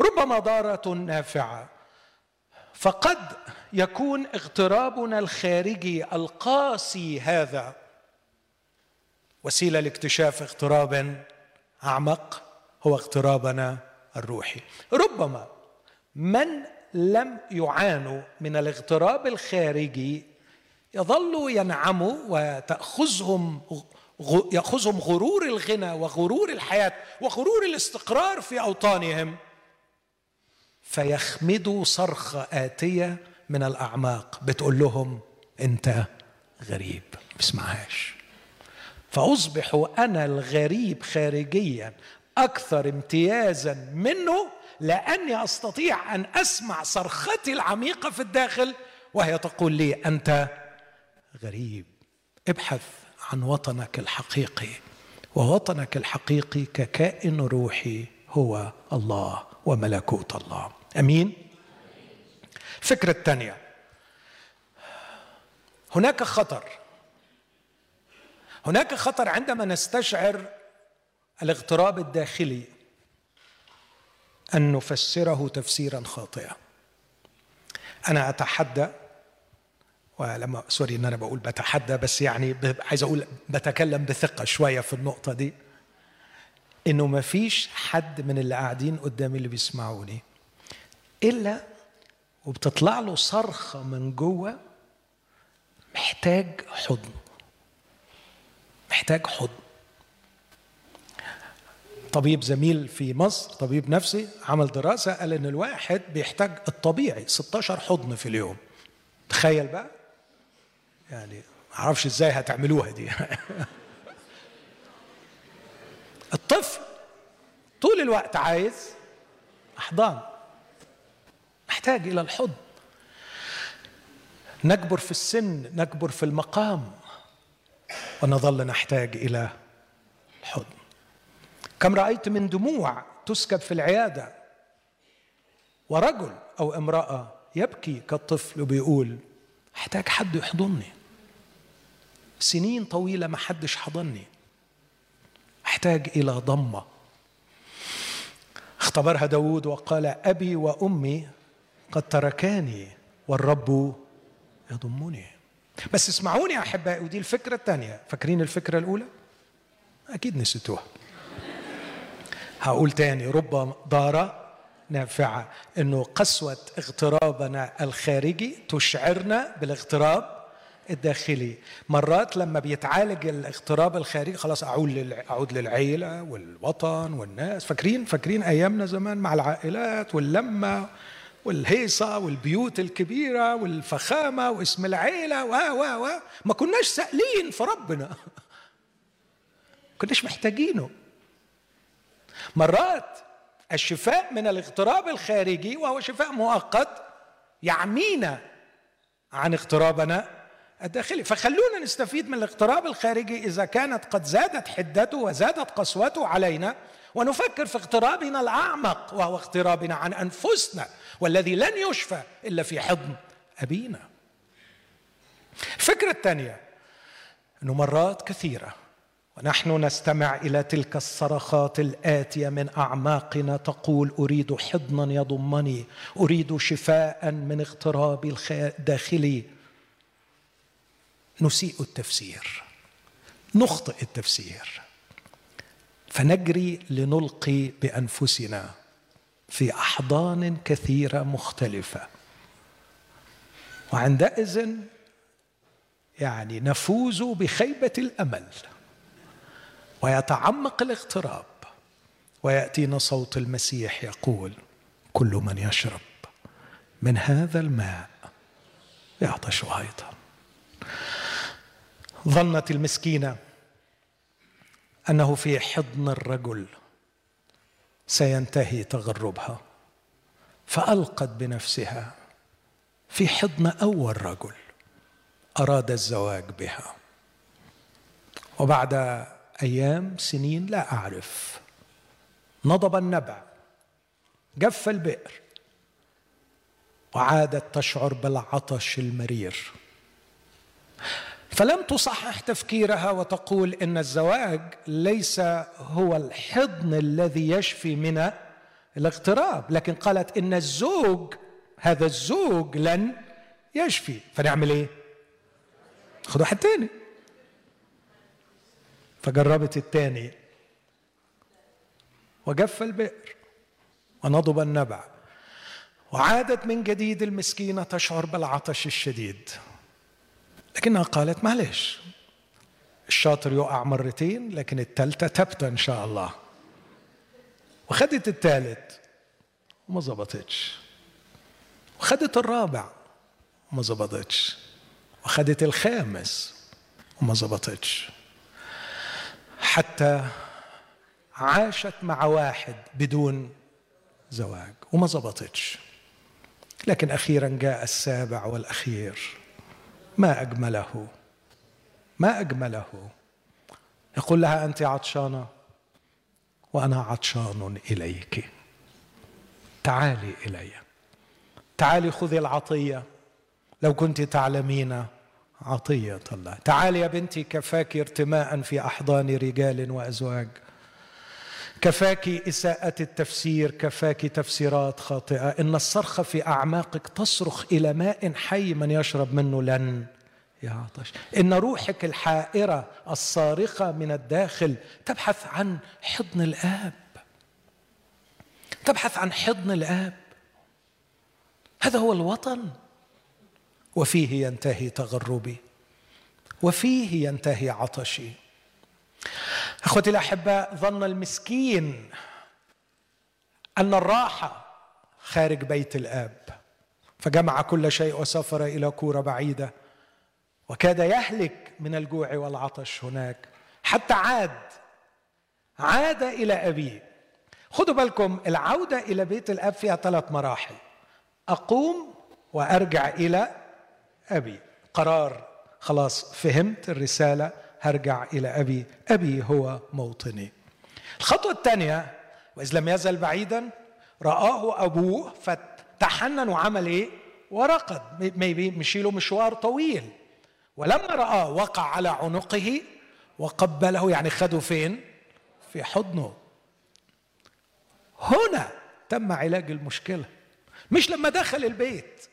ربما ضارة نافعة. فقد يكون اغترابنا الخارجي القاسي هذا وسيلة لاكتشاف اغتراب أعمق، هو اغترابنا الروحي. ربما من لم يعانوا من الاغتراب الخارجي يظلوا ينعموا ويأخذهم غرور الغنى وغرور الحياة وغرور الاستقرار في أوطانهم، فيخمدوا صرخة آتية من الأعماق بتقول لهم: أنت غريب، ما بسمعهاش. فأصبح أنا الغريب خارجيا أكثر امتيازا منه، لأني أستطيع أن أسمع صرختي العميقة في الداخل وهي تقول لي: أنت غريب. ابحث عن وطنك الحقيقي، ووطنك الحقيقي ككائن روحي هو الله وملكوت الله. أمين؟ فكرة الثانية، هناك خطر، هناك خطر عندما نستشعر الاغتراب الداخلي أن نفسره تفسيرا خاطئا. أنا أتحدى، ولما سوري أن أنا بقول بتحدى، بس يعني عايز أقول بتكلم بثقة شوية في النقطة دي، إنه ما فيش حد من اللي قاعدين قدامي اللي بيسمعوني إلا وبتطلع له صرخة من جوه محتاج حضن، محتاج حضن. طبيب زميل في مصر، طبيب نفسي، عمل دراسة قال إن الواحد بيحتاج الطبيعي 16 حضن في اليوم. تخيل بقى، يعني معرفش إزاي هتعملوها دي. الطفل طول الوقت عايز أحضان، محتاج إلى الحضن. نكبر في السن، نكبر في المقام، ونظل نحتاج إلى الحضن. كم رأيت من دموع تسكب في العيادة، ورجل أو امرأة يبكي كالطفل وبيقول أحتاج حد يحضني، سنين طويلة ما حدش حضني، أحتاج إلى ضمة. اختبرها داود وقال أبي وأمي قد تركاني والرب يضمني. بس اسمعوني يا أحبائي، ودي الفكرة الثانية. فاكرين الفكرة الأولى؟ أكيد نسيتوها، هقول تاني. رب ضارة نافعة، إنه قسوة اغترابنا الخارجي تشعرنا بالاغتراب الداخلي. مرات لما بيتعالج الاغتراب الخارجي خلاص أعود للعيلة والوطن والناس. فاكرين أيامنا زمان مع العائلات واللمة والهيصة والبيوت الكبيرة والفخامة واسم العيلة ما كناش سائلين في ربنا، ما كناش محتاجينه. مرات الشفاء من الاغتراب الخارجي، وهو شفاء مؤقت، يعمينا عن اغترابنا الداخلي. فخلونا نستفيد من الاغتراب الخارجي إذا كانت قد زادت حدته وزادت قسوته علينا، ونفكر في اغترابنا الأعمق، وهو اغترابنا عن أنفسنا، والذي لن يشفى إلا في حضن أبينا. الفكرة الثانية، أنه مرات كثيرة ونحن نستمع إلى تلك الصرخات الآتية من أعماقنا تقول أريد حضنا يضمني، أريد شفاء من اغترابي الداخلي. نسيء التفسير، نخطئ التفسير، فنجري لنلقي بأنفسنا في أحضان كثيرة مختلفة، وعندئذ يعني نفوز بخيبة الأمل، ويتعمق الاغتراب، ويأتينا صوت المسيح يقول كل من يشرب من هذا الماء يعطش أيضا. ظنت المسكينة أنه في حضن الرجل سينتهي تغربها، فألقت بنفسها في حضن أول رجل أراد الزواج بها، وبعد أيام سنين لا أعرف نضب النبع، جف البئر، وعادت تشعر بالعطش المرير. فلم تصحح تفكيرها وتقول إن الزواج ليس هو الحضن الذي يشفي من الاغتراب، لكن قالت إن الزوج، هذا الزوج لن يشفي. فنعمل إيه؟ خدوا واحد تاني. فجربت الثاني وجف البئر ونضب النبع، وعادت من جديد المسكينة تشعر بالعطش الشديد، لكنها قالت معلش، الشاطر يقع مرتين لكن الثالثة تبت إن شاء الله. وخدت الثالث وما ظبطتش، وخدت الرابع وما ظبطتش، وخدت الخامس وما ظبطتش، حتى عاشت مع واحد بدون زواج وما ظبطتش، لكن أخيرا جاء السابع والأخير. ما أجمله ما أجمله. يقول لها أنت عطشانة وأنا عطشان إليك، تعالي إلي، تعالي خذي العطية، لو كنت تعلمين عطية الله. تعالي يا بنتي، كفاك ارتماء في أحضان رجال وأزواج، كفاك إساءة التفسير، كفاك تفسيرات خاطئة. إن الصرخة في أعماقك تصرخ إلى ماء حي من يشرب منه لن يعطش. إن روحك الحائرة الصارخة من الداخل تبحث عن حضن الآب، تبحث عن حضن الآب. هذا هو الوطن، وفيه ينتهي تغربي، وفيه ينتهي عطشي. أخوتي الأحباء، ظن المسكين أن الراحة خارج بيت الآب، فجمع كل شيء وسافر إلى كورة بعيدة، وكاد يهلك من الجوع والعطش هناك، حتى عاد إلى أبيه. خدوا بالكم، العودة إلى بيت الآب فيها 3 مراحل: أقوم وأرجع إلى أبي، قرار خلاص فهمت الرسالة هرجع إلى أبي، أبي هو موطني. الخطوة الثانية: وإذ لم يزل بعيدا رآه أبوه فتحنن وعمل إيه؟ ورقد، مشي له مشوار طويل، ولما رآه وقع على عنقه وقبله. يعني خده فين؟ في حضنه. هنا تم علاج المشكلة، مش لما دخل البيت،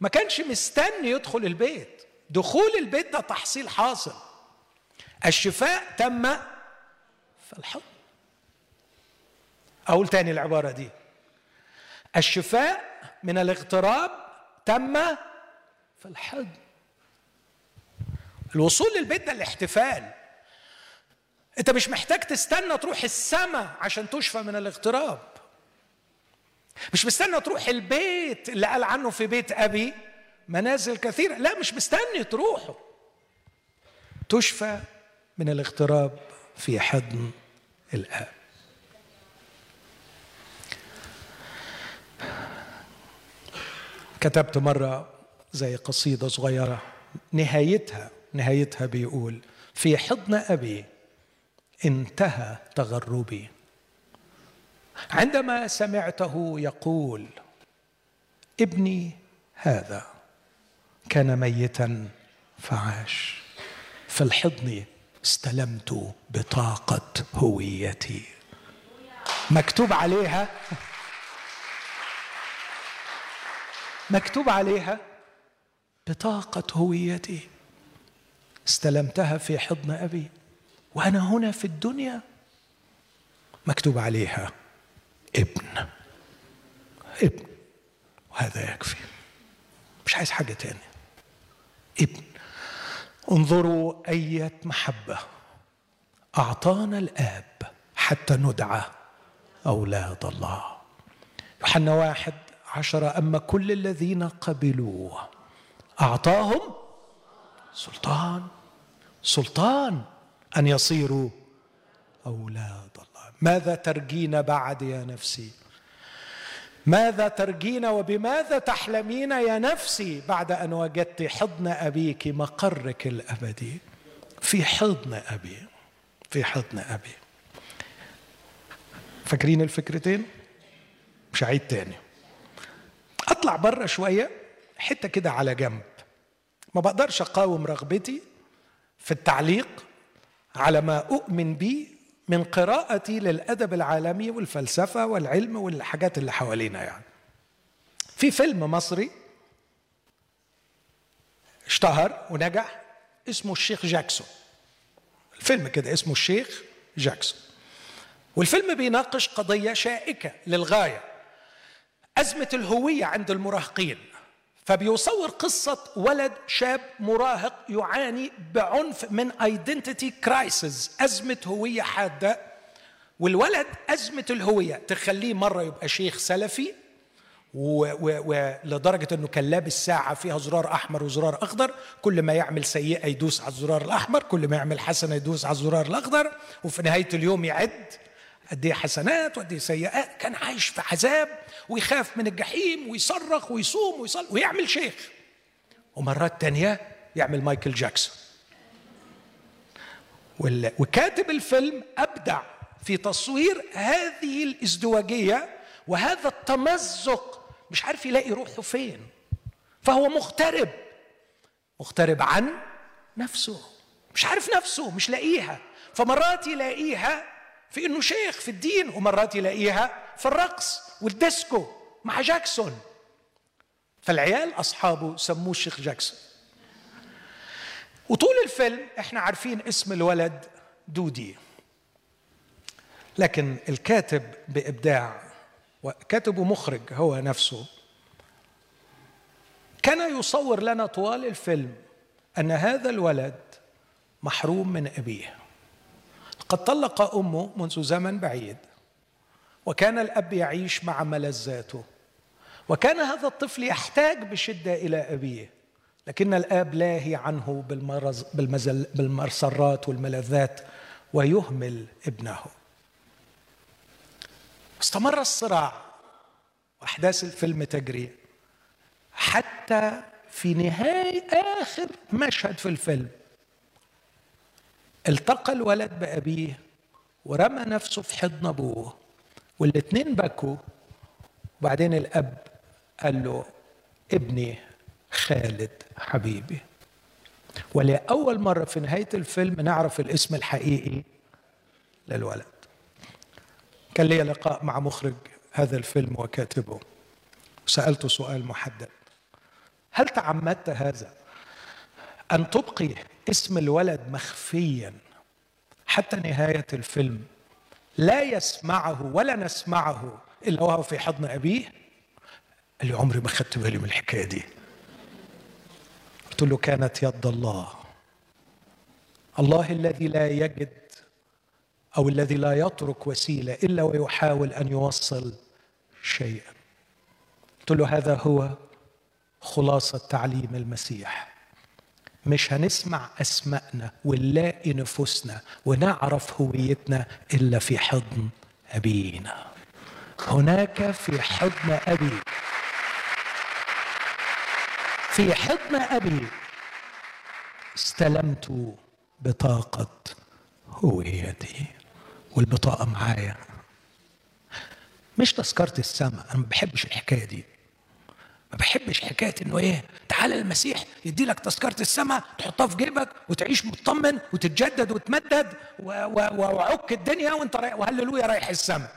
ما كانش مستني يدخل البيت. دخول البيت ده تحصيل حاصل، الشفاء تم في الحضن. أقول تاني العبارة دي: الشفاء من الاغتراب تم في الحضن. الوصول للبيت ده الاحتفال، انت مش محتاج تستنى تروح السماء عشان تشفى من الاغتراب، مش مستنى تروح البيت اللي قال عنه في بيت أبي منازل كثيرة، لا مش مستني تروحه، تشفى من الاغتراب في حضن الآب. كتبت مرة زي قصيدة صغيرة نهايتها بيقول: في حضن أبي انتهى تغربي، عندما سمعته يقول ابني هذا كان ميتا فعاش، في الحضن استلمت بطاقة هويتي مكتوب عليها بطاقة هويتي، استلمتها في حضن أبي، وأنا هنا في الدنيا مكتوب عليها ابن، وهذا يكفي، مش عايز حاجة تاني. ابن. انظروا أية محبة أعطانا الآب حتى ندعى أولاد الله. يوحنا 1:10: أما كل الذين قبلوه أعطاهم سلطان أن يصيروا أولاد الله. ماذا ترجين بعد يا نفسي؟ ماذا ترجين وبماذا تحلمين يا نفسي بعد أن وجدت حضن أبيك مقرك الأبدي؟ في حضن أبي. فاكرين الفكرتين؟ مش هعيد تاني. أطلع بره شوية، حتة كده على جنب، ما بقدرش أقاوم رغبتي في التعليق على ما أؤمن به من قراءتي للأدب العالمي والفلسفة والعلم والحاجات اللي حوالينا. يعني في فيلم مصري اشتهر ونجح اسمه الشيخ جاكسون، الفيلم كده اسمه الشيخ جاكسون، والفيلم بيناقش قضية شائكة للغاية، أزمة الهوية عند المراهقين. فبيصور قصة ولد شاب مراهق يعاني بعنف من identity crisis، أزمة هوية حادة، والولد أزمة الهوية تخليه مرة يبقى شيخ سلفي ولدرجة أنه كان لابس ساعة فيها زرار أحمر وزرار أخضر، كل ما يعمل سيئة يدوس على الزرار الأحمر، كل ما يعمل حسنة يدوس على الزرار الأخضر، وفي نهاية اليوم يعد قد ايه حسنات وقد ايه سيئات. كان عايش في عذاب ويخاف من الجحيم ويصرخ ويصوم ويصلي ويعمل شيخ، ومرات تانية يعمل مايكل جاكسون وكاتب الفيلم أبدع في تصوير هذه الازدواجية وهذا التمزق، مش عارف يلاقي روحه فين، فهو مغترب، مغترب عن نفسه، مش عارف نفسه، مش لاقيها. فمرات يلاقيها في انه شيخ في الدين، ومرات يلاقيها في الرقص والديسكو مع جاكسون. فالعيال اصحابه سموه الشيخ جاكسون. وطول الفيلم احنا عارفين اسم الولد دودي، لكن الكاتب بإبداع، وكاتب ومخرج هو نفسه، كان يصور لنا طوال الفيلم أن هذا الولد محروم من أبيه، قد طلق أمه منذ زمن بعيد، وكان الأب يعيش مع ملذاته، وكان هذا الطفل يحتاج بشدة إلى أبيه، لكن الآب لاهي عنه بالمسرات والملذات ويهمل ابنه. استمر الصراع وأحداث الفيلم تجري حتى في نهاية آخر مشهد في الفيلم، التقى الولد بأبيه ورمى نفسه في حضن أبوه، والاتنين بكوا، وبعدين الأب قال له ابني خالد حبيبي. ولأول مرة في نهاية الفيلم نعرف الاسم الحقيقي للولد. كان لي لقاء مع مخرج هذا الفيلم وكاتبه، سألته سؤال محدد: هل تعمدت هذا أن تبقي اسم الولد مخفيا حتى نهاية الفيلم، لا يسمعه ولا نسمعه إلا وهو في حضن أبيه؟ قال لي عمري ما خدت بالي من الحكاية دي. قلت له كانت يد الله، الله الذي لا يجد أو الذي لا يترك وسيلة إلا ويحاول أن يوصل شيئا. قلت له هذا هو خلاصة تعليم المسيح، مش هنسمع أسمائنا ونلاقي نفوسنا ونعرف هويتنا إلا في حضن أبينا، هناك في حضن أبي، في حضن أبي استلمت بطاقة هويتي، والبطاقة معايا، مش تذكرة السماء. أنا ما بحبش الحكاية دي، ما بحبش حكاية إنه إيه تعالى المسيح يديلك تذكرة السماء تحطها في جيبك وتعيش مطمن وتتجدد وتمدد وعك الدنيا وأنت رايح وهللويا رايح السماء.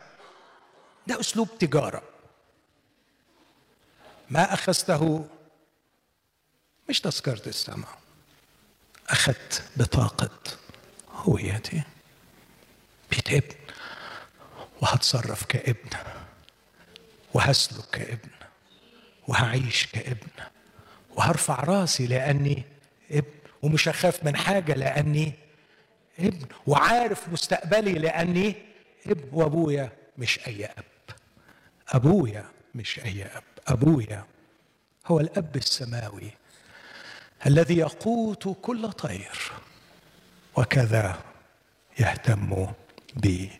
ده أسلوب تجارة، ما أخذته مش تذكرة السماء، أخذت بطاقة هويتي، بيت ابن، وهتصرف كابن، وهسلك كابن، وهعيش كابن، وهرفع راسي لأني ابن، ومش هخاف من حاجة لأني ابن، وعارف مستقبلي لأني ابن، وأبويا مش أي أب، أبويا مش أي أب، أبويا هو الأب السماوي الذي يقوت كل طير وكذا يهتم بي.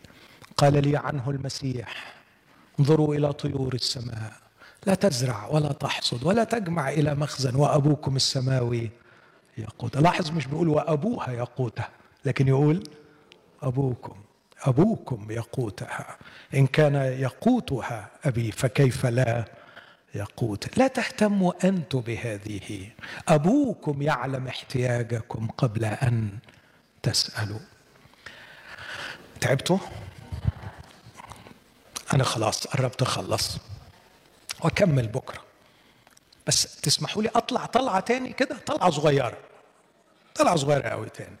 قال لي عنه المسيح: انظروا إلى طيور السماء، لا تزرع ولا تحصد ولا تجمع إلى مخزن، وأبوكم السماوي يقوتها. لاحظ مش بيقول وأبوها يقوتها، لكن يقول أبوكم، أبوكم يقوتها، إن كان يقوتها أبي فكيف لا يقوت. لا تهتموا أنتم بهذه، أبوكم يعلم احتياجكم قبل أن تسألوا. تعبتوا؟ أنا خلاص قربت أخلص وأكمل بكرة، بس تسمحوا لي أطلع طلعة تاني كده، طلعة صغيرة، طلعة صغيرة قوي تاني.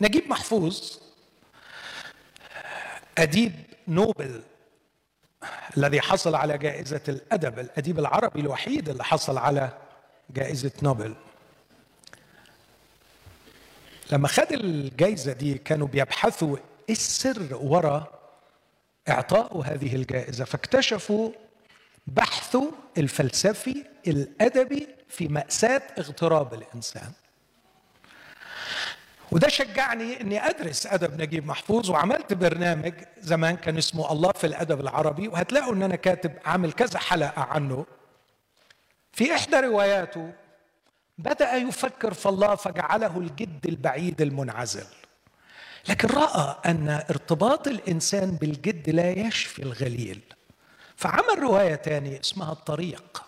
نجيب محفوظ أديب نوبل الذي حصل على جائزة الأدب، الأديب العربي الوحيد اللي حصل على جائزة نوبل، لما خد الجائزة دي كانوا بيبحثوا السر وراء إعطاء هذه الجائزة، فاكتشفوا بحثه الفلسفي الأدبي في مأساة اغتراب الإنسان. وده شجعني اني ادرس ادب نجيب محفوظ، وعملت برنامج زمان كان اسمه الله في الادب العربي، وهتلاقوا ان انا كاتب عامل كذا حلقه عنه. في احدى رواياته بدأ يفكر في الله فجعله الجد البعيد المنعزل. لكن رأى أن ارتباط الإنسان بالجد لا يشفي الغليل، فعمل رواية تاني اسمها الطريق،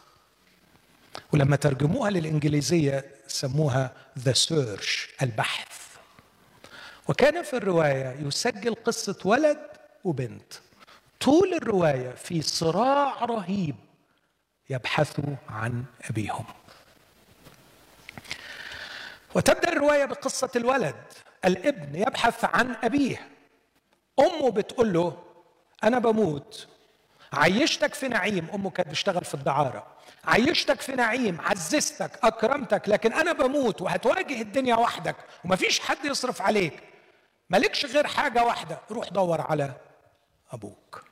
ولما ترجموها للإنجليزية سموها The Search، البحث. وكان في الرواية يسجل قصة ولد وبنت طول الرواية في صراع رهيب يبحثوا عن أبيهم. وتبدأ الرواية بقصة الولد، الابن يبحث عن أبيه، أمه بتقول له أنا بموت، عيشتك في نعيم، أمه كانت بتشتغل في الدعارة، عيشتك في نعيم، عززتك، أكرمتك، لكن أنا بموت وهتواجه الدنيا وحدك ومفيش حد يصرف عليك، مالكش غير حاجة واحدة، روح دور على أبوك.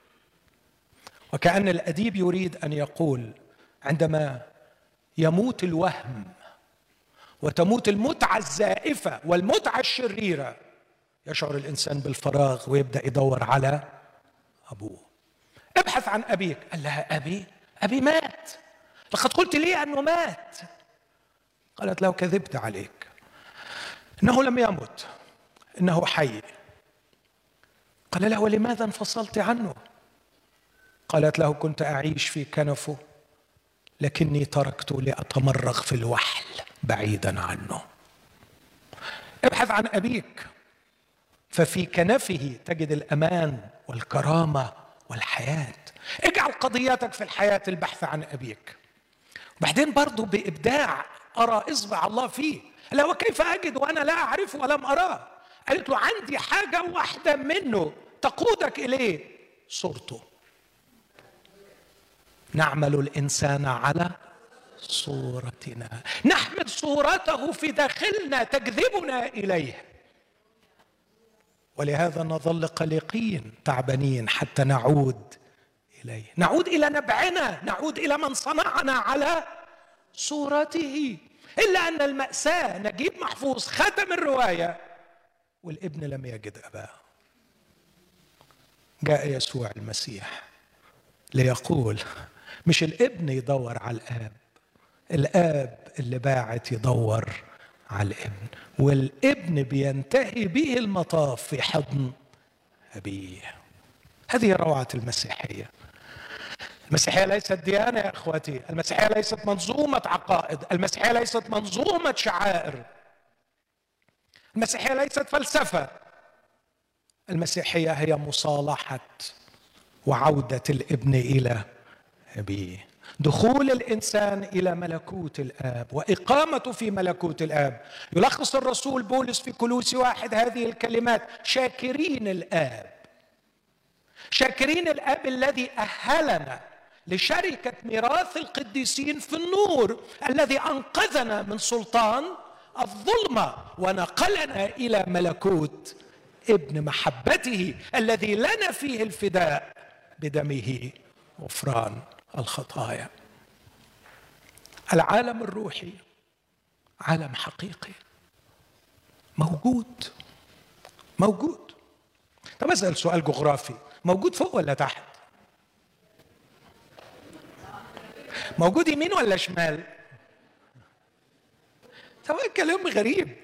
وكأن الأديب يريد أن يقول عندما يموت الوهم وتموت المتعة الزائفة والمتعة الشريرة يشعر الإنسان بالفراغ ويبدأ يدور على أبوه. ابحث عن أبيك، قال لها أبي مات، لقد قلت لي أنه مات. قالت لو كذبت عليك، إنه لم يمت، إنه حي. قال لها ولماذا انفصلت عنه؟ قالت له كنت أعيش في كنفه لكني تركته لأتمرغ في الوحل بعيدا عنه. ابحث عن أبيك ففي كنفه تجد الأمان والكرامة والحياة. اجعل قضياتك في الحياة البحث عن أبيك. وبعدين برضو بإبداع أرى إصبع الله فيه، لا وكيف أجد وأنا لا أعرفه ولم أراه؟ قالت له عندي حاجة واحدة منه تقودك إليه، صورته. نعمل الإنسان على صورتنا، نحمل صورته في داخلنا تجذبنا إليه، ولهذا نظل قلقين تعبانين حتى نعود إليه، نعود إلى نبعنا، نعود إلى من صنعنا على صورته. إلا أن المأساة نجيب محفوظ ختم الرواية والابن لم يجد أباه. جاء يسوع المسيح ليقول مش الابن يدور على الآب، الآب اللي باعت يدور على الابن، والابن بينتهي به المطاف في حضن أبيه. هذه روعة المسيحية. المسيحية ليست ديانة يا أخوتي، المسيحية ليست منظومة عقائد، المسيحية ليست منظومة شعائر، المسيحية ليست فلسفة، المسيحية هي مصالحة وعودة الابن إلى أبيه، دخول الإنسان إلى ملكوت الآب وإقامته في ملكوت الآب. يلخص الرسول بولس في كولوسي 1 هذه الكلمات: شاكرين الآب، شاكرين الآب الذي أهلنا لشركة ميراث القديسين في النور، الذي أنقذنا من سلطان الظلمة ونقلنا إلى ملكوت ابن محبته الذي لنا فيه الفداء، بدمه غفران الخطايا. العالم الروحي عالم حقيقي موجود، موجود. طب أسأل سؤال جغرافي، موجود فوق ولا تحت؟ موجود يمين ولا شمال؟ طب الكلام غريب،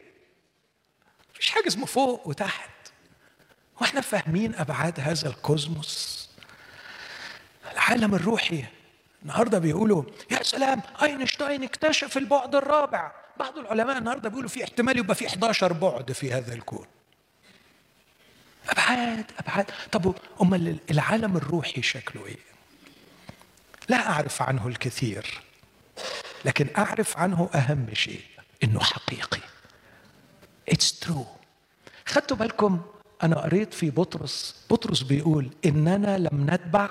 مفيش حاجة اسمه فوق وتحت، واحنا فاهمين أبعاد هذا الكوزموس. العالم الروحي النهارده بيقولوا يا سلام أينشتاين اكتشف البعد الرابع. بعض العلماء النهارده بيقولوا في احتمال يبقى في 11 بعد في هذا الكون، أبعاد أبعاد. طب أمال العالم الروحي شكله إيه؟ لا أعرف عنه الكثير، لكن أعرف عنه أهم شيء إنه حقيقي. It's true. خدتوا بالكم أنا قريت في بطرس، بطرس بيقول إننا لم نتبع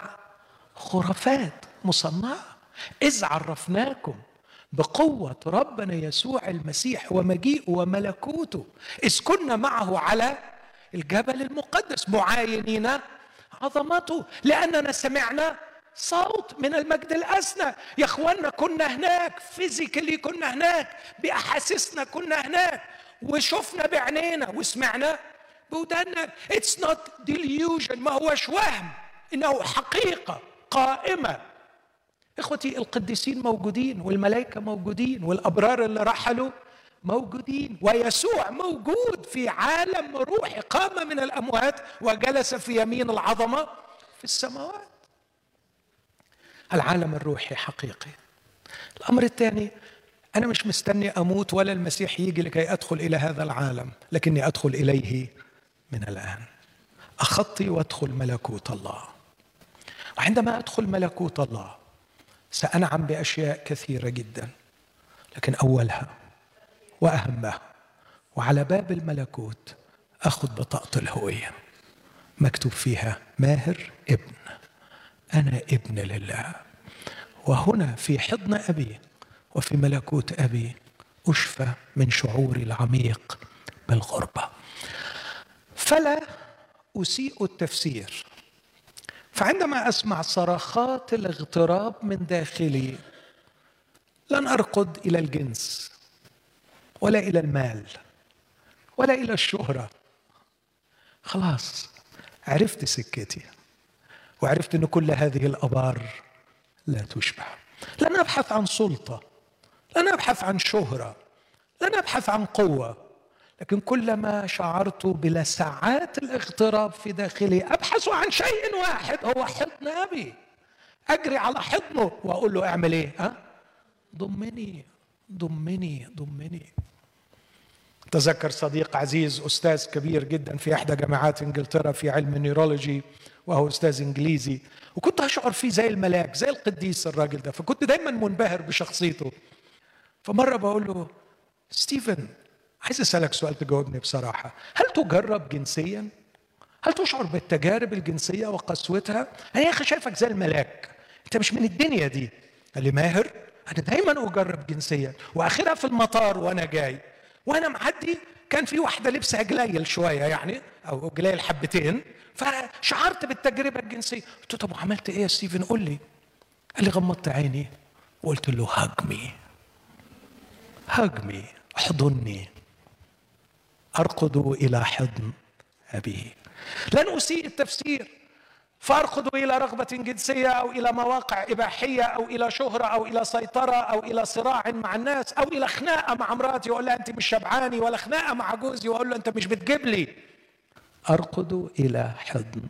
خرافات مصنعة إذ عرفناكم بقوة ربنا يسوع المسيح ومجيئه وملكوته، إذ كنا معه على الجبل المقدس معاينين عظمته، لأننا سمعنا صوت من المجد الأسنى. يا إخوانا كنا هناك، فيزيكلي كنا هناك، بأحاسيسنا كنا هناك، وشفنا بعينينا وسمعنا بوداننا. It's not delusion، ما هوش وهم، إنه حقيقة قائمة. إخوتي القديسين موجودين، والملائكة موجودين، والأبرار اللي رحلوا موجودين، ويسوع موجود في عالم روحي، قام من الأموات وجلس في يمين العظمة في السماوات. العالم الروحي حقيقي. الأمر الثاني، أنا مش مستني أموت ولا المسيح يجي لكي أدخل إلى هذا العالم، لكني أدخل إليه من الآن. أخطي وأدخل ملكوت الله. وعندما أدخل ملكوت الله سأنعم بأشياء كثيرة جدا، لكن أولها وأهمها وعلى باب الملكوت أخذ بطاقة الهوية مكتوب فيها ماهر ابن، أنا ابن لله، وهنا في حضن أبي وفي ملكوت أبي أشفى من شعوري العميق بالغربة. فلا أسيء التفسير، فعندما أسمع صرخات الاغتراب من داخلي لن أرقد إلى الجنس ولا إلى المال ولا إلى الشهرة. خلاص عرفت سكتي، وعرفت أن كل هذه الأبار لا تشبع. لن أبحث عن سلطة، لن أبحث عن شهرة، لن أبحث عن قوة، لكن كلما شعرت بلسعات الاغتراب في داخلي أبحث عن شيء واحد هو حضن أبي، أجري على حضنه وأقول له أعمل إيه؟ ضمني ضمني ضمني. تذكر صديق عزيز أستاذ كبير جدا في إحدى جامعات إنجلترا في علم النيورولوجي، وهو أستاذ إنجليزي، وكنت أشعر فيه زي الملاك زي القديس الراجل ده، فكنت دايما منبهر بشخصيته. فمرة بقول له ستيفن، عايز أسألك سؤال تجاوبني بصراحة، هل تجرب جنسيا؟ هل تشعر بالتجارب الجنسية وقسوتها؟ أنا يا أخي شايفك زي الملاك، أنت مش من الدنيا دي. قال لي ماهر، أنا دايما أجرب جنسيا، وآخرها في المطار وأنا جاي، وأنا معدي كان في واحدة لبسها جليل شوية يعني، أو جليل حبتين، فشعرت بالتجربة الجنسية. قلت له طب عملت إيه يا ستيفن؟ قول لي. قال لي غمضت عيني وقلت له هاجمي هاجمي، احضني، أرقد إلى حضن أبي. لن أسيء التفسير فأرقد إلى رغبة جنسية أو إلى مواقع إباحية أو إلى شهرة أو إلى سيطرة أو إلى صراع مع الناس أو إلى خناقة مع امرأتي وأقول لها أنت مش شبعاني، ولا خناقة مع جوزي وأقول له أنت مش بتجيب لي. أرقد إلى حضن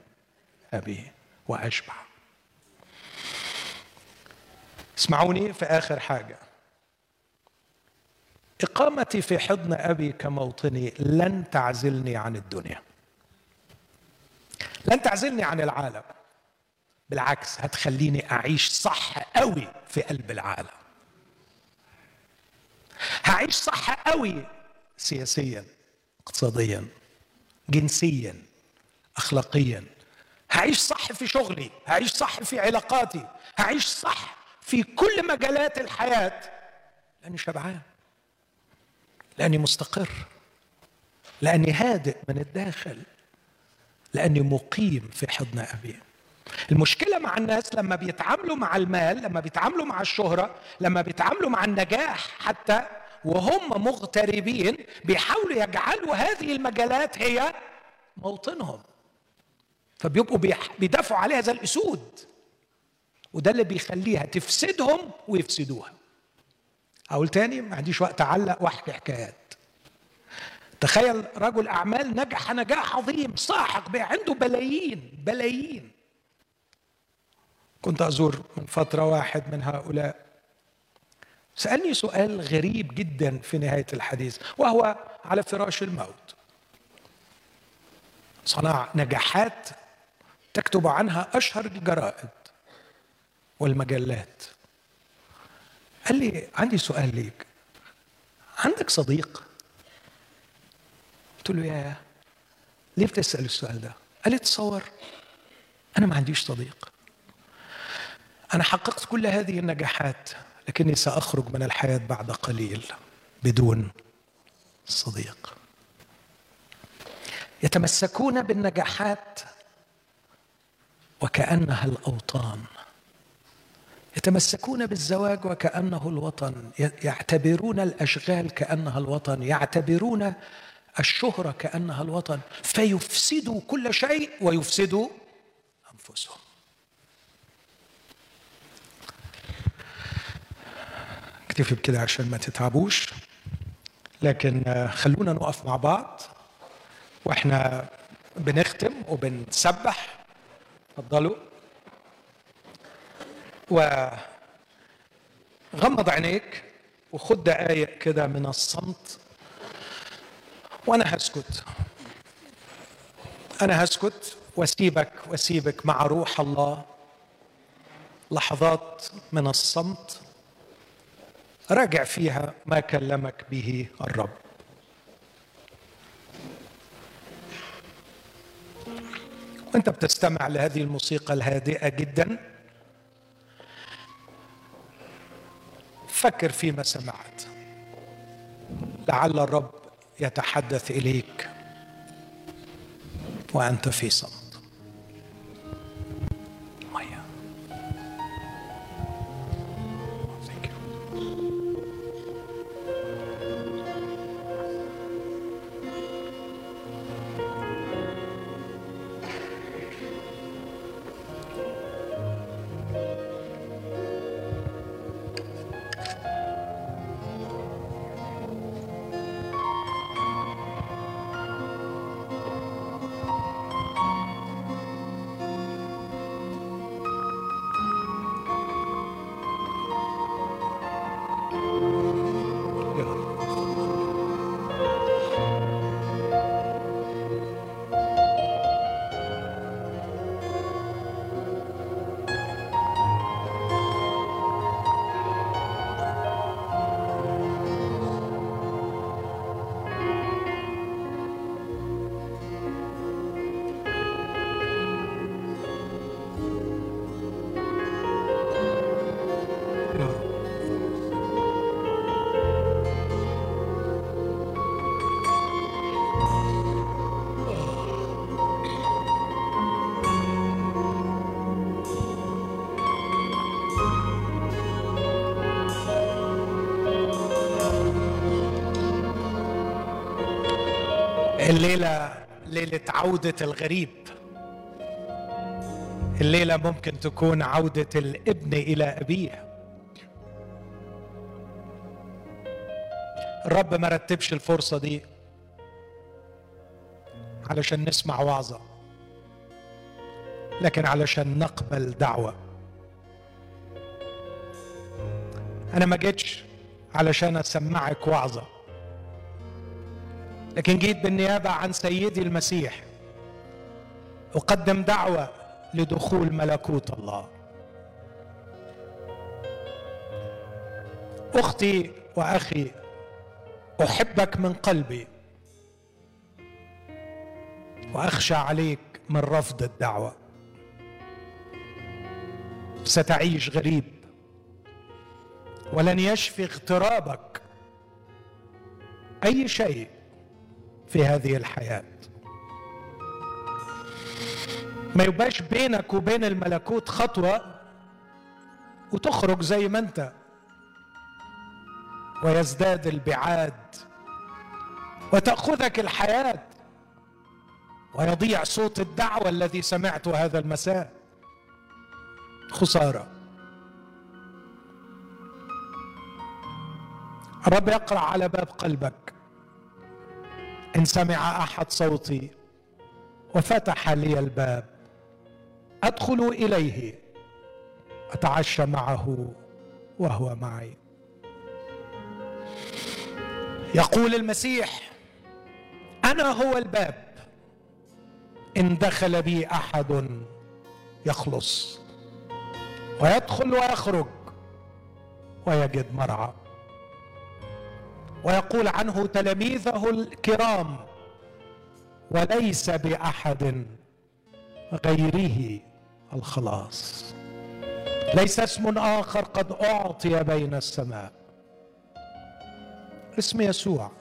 أبي وأشبع. اسمعوني في آخر حاجة، إقامتي في حضن أبي كموطني لن تعزلني عن الدنيا، لن تعزلني عن العالم، بالعكس هتخليني أعيش صح قوي في قلب العالم. هعيش صح قوي سياسيا، اقتصاديا، جنسيا، أخلاقيا، هعيش صح في شغلي، هعيش صح في علاقاتي، هعيش صح في كل مجالات الحياة، لأني شبعان، لأني مستقر، لأني هادئ من الداخل، لأني مقيم في حضن أبي. المشكلة مع الناس لما بيتعاملوا مع المال، لما بيتعاملوا مع الشهرة، لما بيتعاملوا مع النجاح حتى وهم مغتربين، بيحاولوا يجعلوا هذه المجالات هي موطنهم، فبيبقوا بيدافعوا عليها زي الأسود، وده اللي بيخليها تفسدهم ويفسدوها. أقول تاني، ما عنديش وقت أعلق وأحكي حكايات. تخيل رجل أعمال نجح نجاح عظيم ساحق، بقى عنده بلايين بلايين. كنت أزور من فترة واحد من هؤلاء، سألني سؤال غريب جدا في نهاية الحديث وهو على فراش الموت. صنع نجاحات تكتب عنها أشهر الجرائد والمجلات. قال لي عندي سؤال ليك، عندك صديق؟ قلت له يا ليه بتسأل السؤال ده؟ قال لي تصور أنا ما عنديش صديق، أنا حققت كل هذه النجاحات لكني سأخرج من الحياة بعد قليل بدون صديق. يتمسكون بالنجاحات وكأنها الأوطان، يتمسكون بالزواج وكأنه الوطن، يعتبرون الأشغال كأنها الوطن، يعتبرون الشهرة كأنها الوطن، فيفسدوا كل شيء ويفسدوا أنفسهم. اكتفي بكده عشان ما تتعبوش، لكن خلونا نقف مع بعض واحنا بنختم وبنسبح. اتفضلوا وغمض عينيك وخد دقايق كده من الصمت، وانا هسكت، انا هسكت واسيبك مع روح الله لحظات من الصمت راجع فيها ما كلمك به الرب. وانت بتستمع لهذه الموسيقى الهادئة جدا فكر فيما سمعت، لعل الرب يتحدث إليك وأنت في صمت. الليلة ليلة عودة الغريب، الليلة ممكن تكون عودة الابن إلى أبيه. الرب ما رتبش الفرصة دي علشان نسمع وعظة، لكن علشان نقبل دعوة. أنا ما جيتش علشان أسمعك وعظة، لكن جيت بالنيابة عن سيدي المسيح أقدم دعوة لدخول ملكوت الله. أختي وأخي، أحبك من قلبي وأخشى عليك من رفض الدعوة. ستعيش غريب ولن يشفي اغترابك أي شيء في هذه الحياة. ما يبقاش بينك وبين الملكوت خطوة وتخرج زي ما انت، ويزداد البعاد وتأخذك الحياة ويضيع صوت الدعوة الذي سمعته هذا المساء. خسارة. الرب يقرع على باب قلبك، إن سمع أحد صوتي وفتح لي الباب أدخل إليه أتعشى معه وهو معي. يقول المسيح أنا هو الباب، إن دخل بي أحد يخلص ويدخل ويخرج ويجد مرعى. ويقول عنه تلاميذه الكرام وليس بأحد غيره الخلاص، ليس اسم آخر قد أعطي بين السماء، اسم يسوع.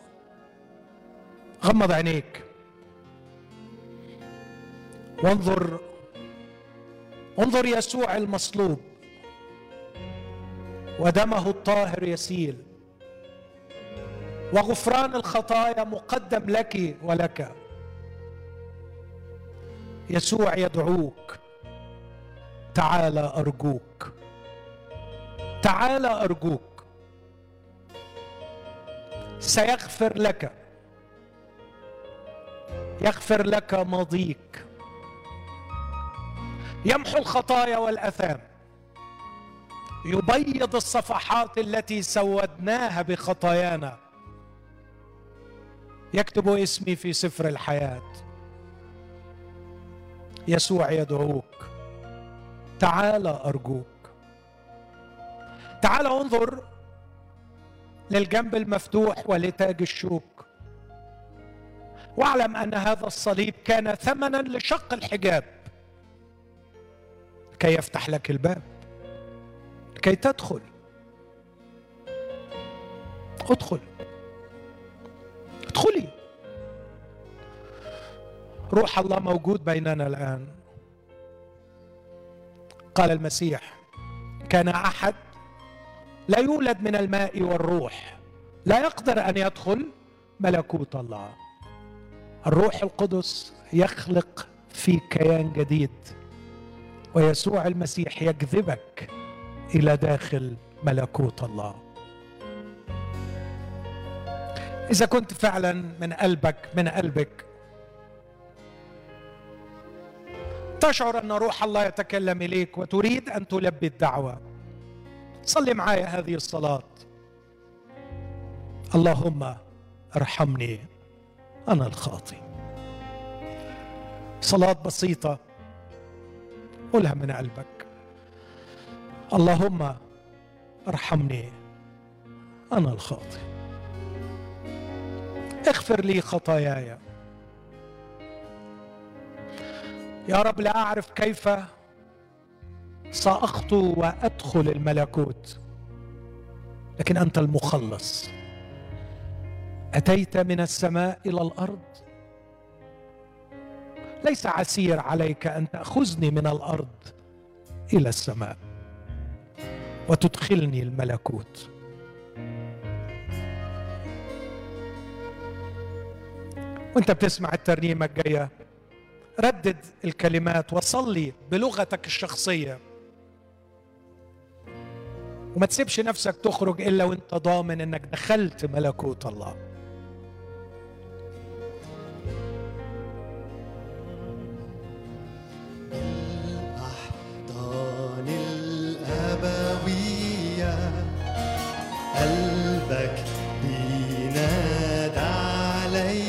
غمض عينيك وانظر، انظر يسوع المصلوب ودمه الطاهر يسيل وغفران الخطايا مقدم لك ولك. يسوع يدعوك، تعال أرجوك، تعال أرجوك، سيغفر لك، يغفر لك ماضيك، يمحو الخطايا والأثام، يبيض الصفحات التي سودناها بخطايانا، يكتب اسمي في سفر الحياة. يسوع يدعوك، تعال أرجوك، تعال انظر للجنب المفتوح ولتاج الشوك، واعلم أن هذا الصليب كان ثمنا لشق الحجاب كي يفتح لك الباب كي تدخل. ادخل، ادخلي. روح الله موجود بيننا الآن. قال المسيح: كان أحد لا يولد من الماء والروح لا يقدر أن يدخل ملكوت الله. الروح القدس يخلق في كيان جديد، ويسوع المسيح يجذبك إلى داخل ملكوت الله. إذا كنت فعلا من قلبك تشعر أن روح الله يتكلم إليك وتريد أن تلبي الدعوة، صلي معايا هذه الصلاة: اللهم ارحمني أنا الخاطئ. صلاة بسيطة، قولها من قلبك: اللهم ارحمني أنا الخاطئ، اغفر لي خطاياي. يا رب لا أعرف كيف سأخطو وأدخل الملكوت، لكن أنت المخلص، أتيت من السماء إلى الأرض، ليس عسير عليك أن تأخذني من الأرض إلى السماء وتدخلني الملكوت. وأنت بتسمع الترنيمة الجاية ردد الكلمات وصلي بلغتك الشخصية، وما تسيبش نفسك تخرج إلا وانت ضامن انك دخلت ملكوت الله. الأحضان الأبوية قلبك بينادى علي.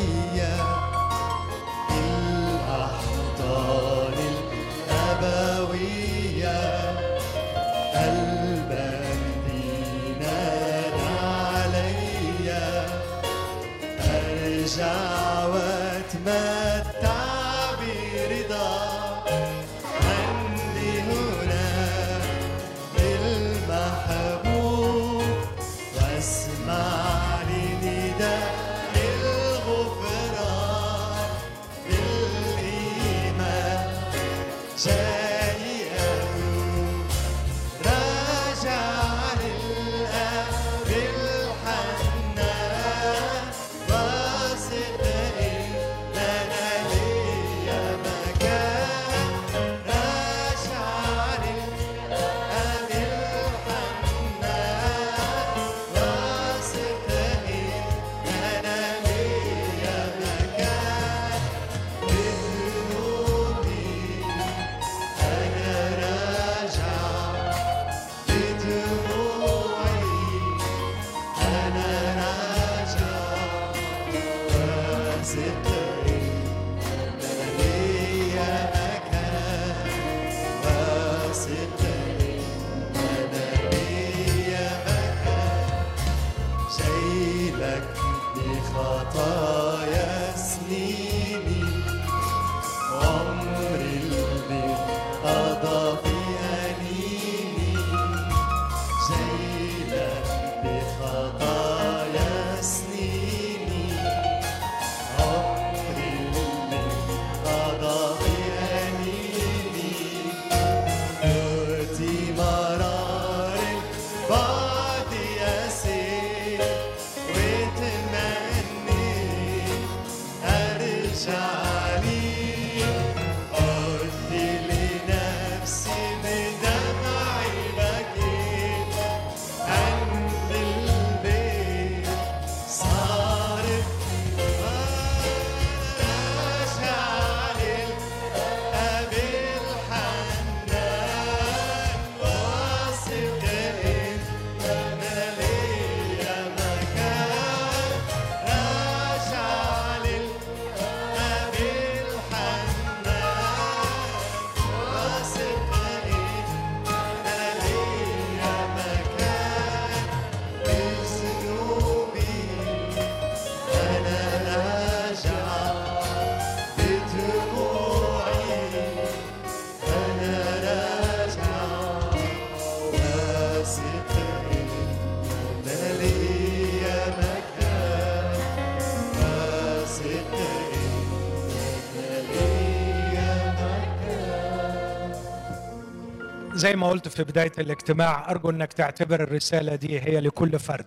زي ما قلت في بداية الاجتماع، أرجو أنك تعتبر الرسالة دي هي لكل فرد،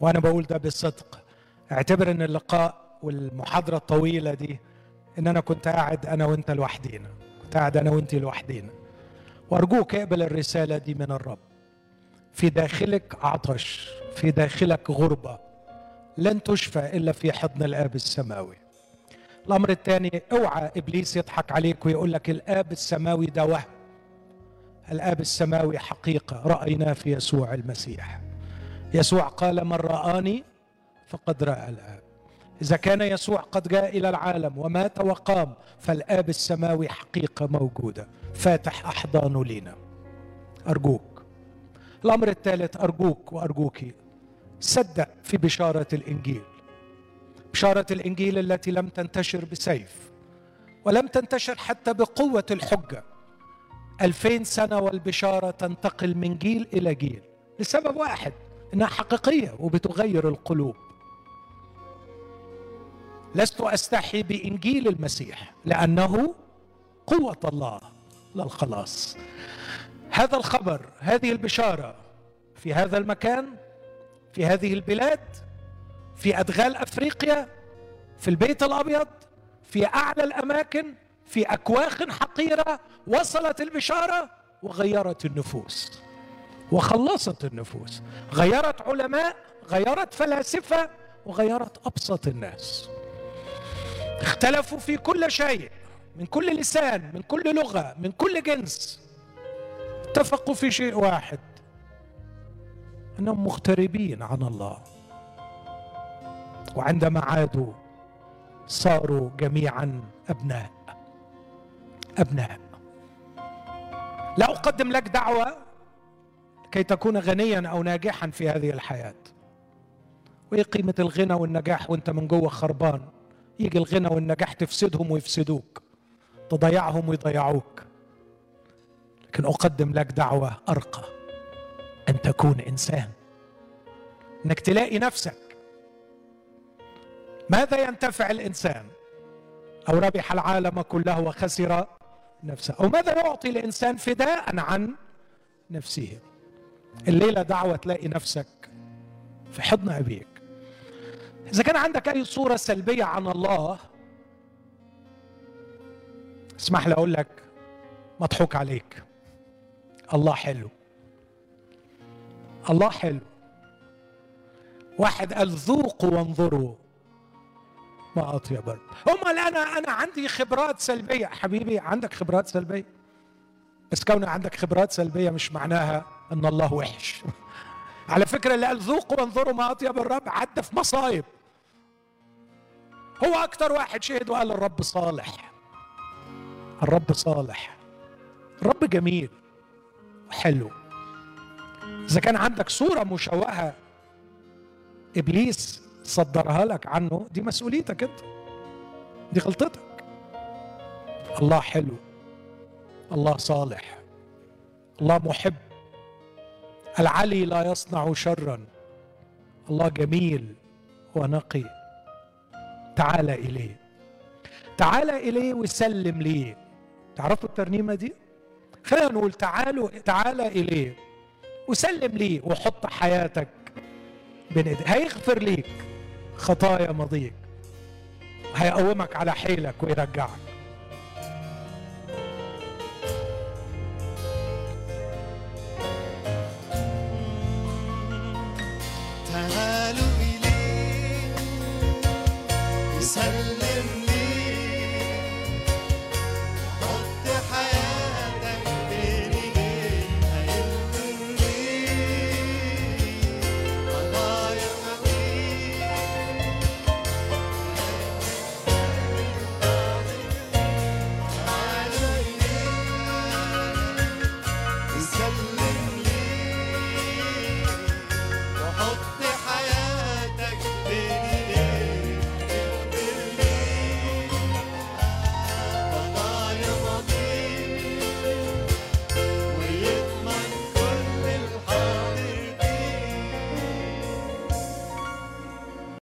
وأنا بقول ده بالصدق. اعتبر أن اللقاء والمحاضرة الطويلة دي أن أنا كنت قاعد أنا وأنت لوحدينا، كنت قاعد أنا وأنت لوحدينا، وأرجوك اقبل الرسالة دي من الرب. في داخلك عطش، في داخلك غربة لن تشفى إلا في حضن الآب السماوي. الأمر الثاني، اوعى إبليس يضحك عليك ويقول لك الآب السماوي ده وهم. الآب السماوي حقيقة رأيناه في يسوع المسيح. يسوع قال من رآني فقد رأى الآب. إذا كان يسوع قد جاء إلى العالم ومات وقام، فالآب السماوي حقيقة موجودة، فاتح أحضانه لينا. أرجوك. الأمر الثالث، أرجوك وأرجوكي، صدق في بشارة الإنجيل. بشارة الإنجيل التي لم تنتشر بسيف، ولم تنتشر حتى بقوة الحجة. 2000 سنة والبشارة تنتقل من جيل إلى جيل لسبب واحد، إنها حقيقية وبتغير القلوب. لست أستحي بإنجيل المسيح لأنه قوة الله للخلاص. هذا الخبر، هذه البشارة، في هذا المكان، في هذه البلاد، في أدغال أفريقيا، في البيت الأبيض، في أعلى الأماكن، في أكواخ حقيرة، وصلت البشارة وغيرت النفوس وخلصت النفوس. غيرت علماء، غيرت فلاسفة، وغيرت أبسط الناس. اختلفوا في كل شيء، من كل لسان، من كل لغة، من كل جنس، اتفقوا في شيء واحد، أنهم مغتربين عن الله. وعندما عادوا صاروا جميعا أبناء. أبناء. لا أقدم لك دعوة كي تكون غنيا أو ناجحا في هذه الحياة. وإيه قيمة الغنى والنجاح وأنت من جوه خربان؟ يجي الغنى والنجاح تفسدهم ويفسدوك، تضيعهم ويضيعوك. لكن أقدم لك دعوة أرقى، أن تكون إنسان، أنك تلاقي نفسك. ماذا ينتفع الإنسان؟ أو ربح العالم كله وخسر نفسه، أو ماذا يعطي الإنسان فداء عن نفسه؟ الليلة دعوة تلاقي نفسك في حضن أبيك. إذا كان عندك أي صورة سلبية عن الله، اسمح لي أقول لك مضحوك عليك. الله حلو، الله حلو. واحد قال ذوقوا وانظروا ما أطيب. أمال أنا عندي خبرات سلبية. حبيبي عندك خبرات سلبية، بس كون عندك خبرات سلبية مش معناها أن الله وحش. على فكرة اللي قال ذوقوا وانظروا ما أطيب الرب عدى في مصايب. هو أكتر واحد شهد وقال الرب صالح، الرب صالح، الرب جميل وحلو. إذا كان عندك صورة مشوهة إبليس صدرها لك عنه، دي مسؤوليتك أنت، دي غلطتك. الله حلو، الله صالح، الله محب، العلي لا يصنع شرا، الله جميل ونقي. تعال إليه، تعال إليه وسلم ليه. تعرفوا الترنيمة دي؟ خلينا نقول تعال إليه وسلم ليه، وحط حياتك بين ايديه. هيغفر ليك خطايا ماضيك، هيقومك على حيلك ويرجعك.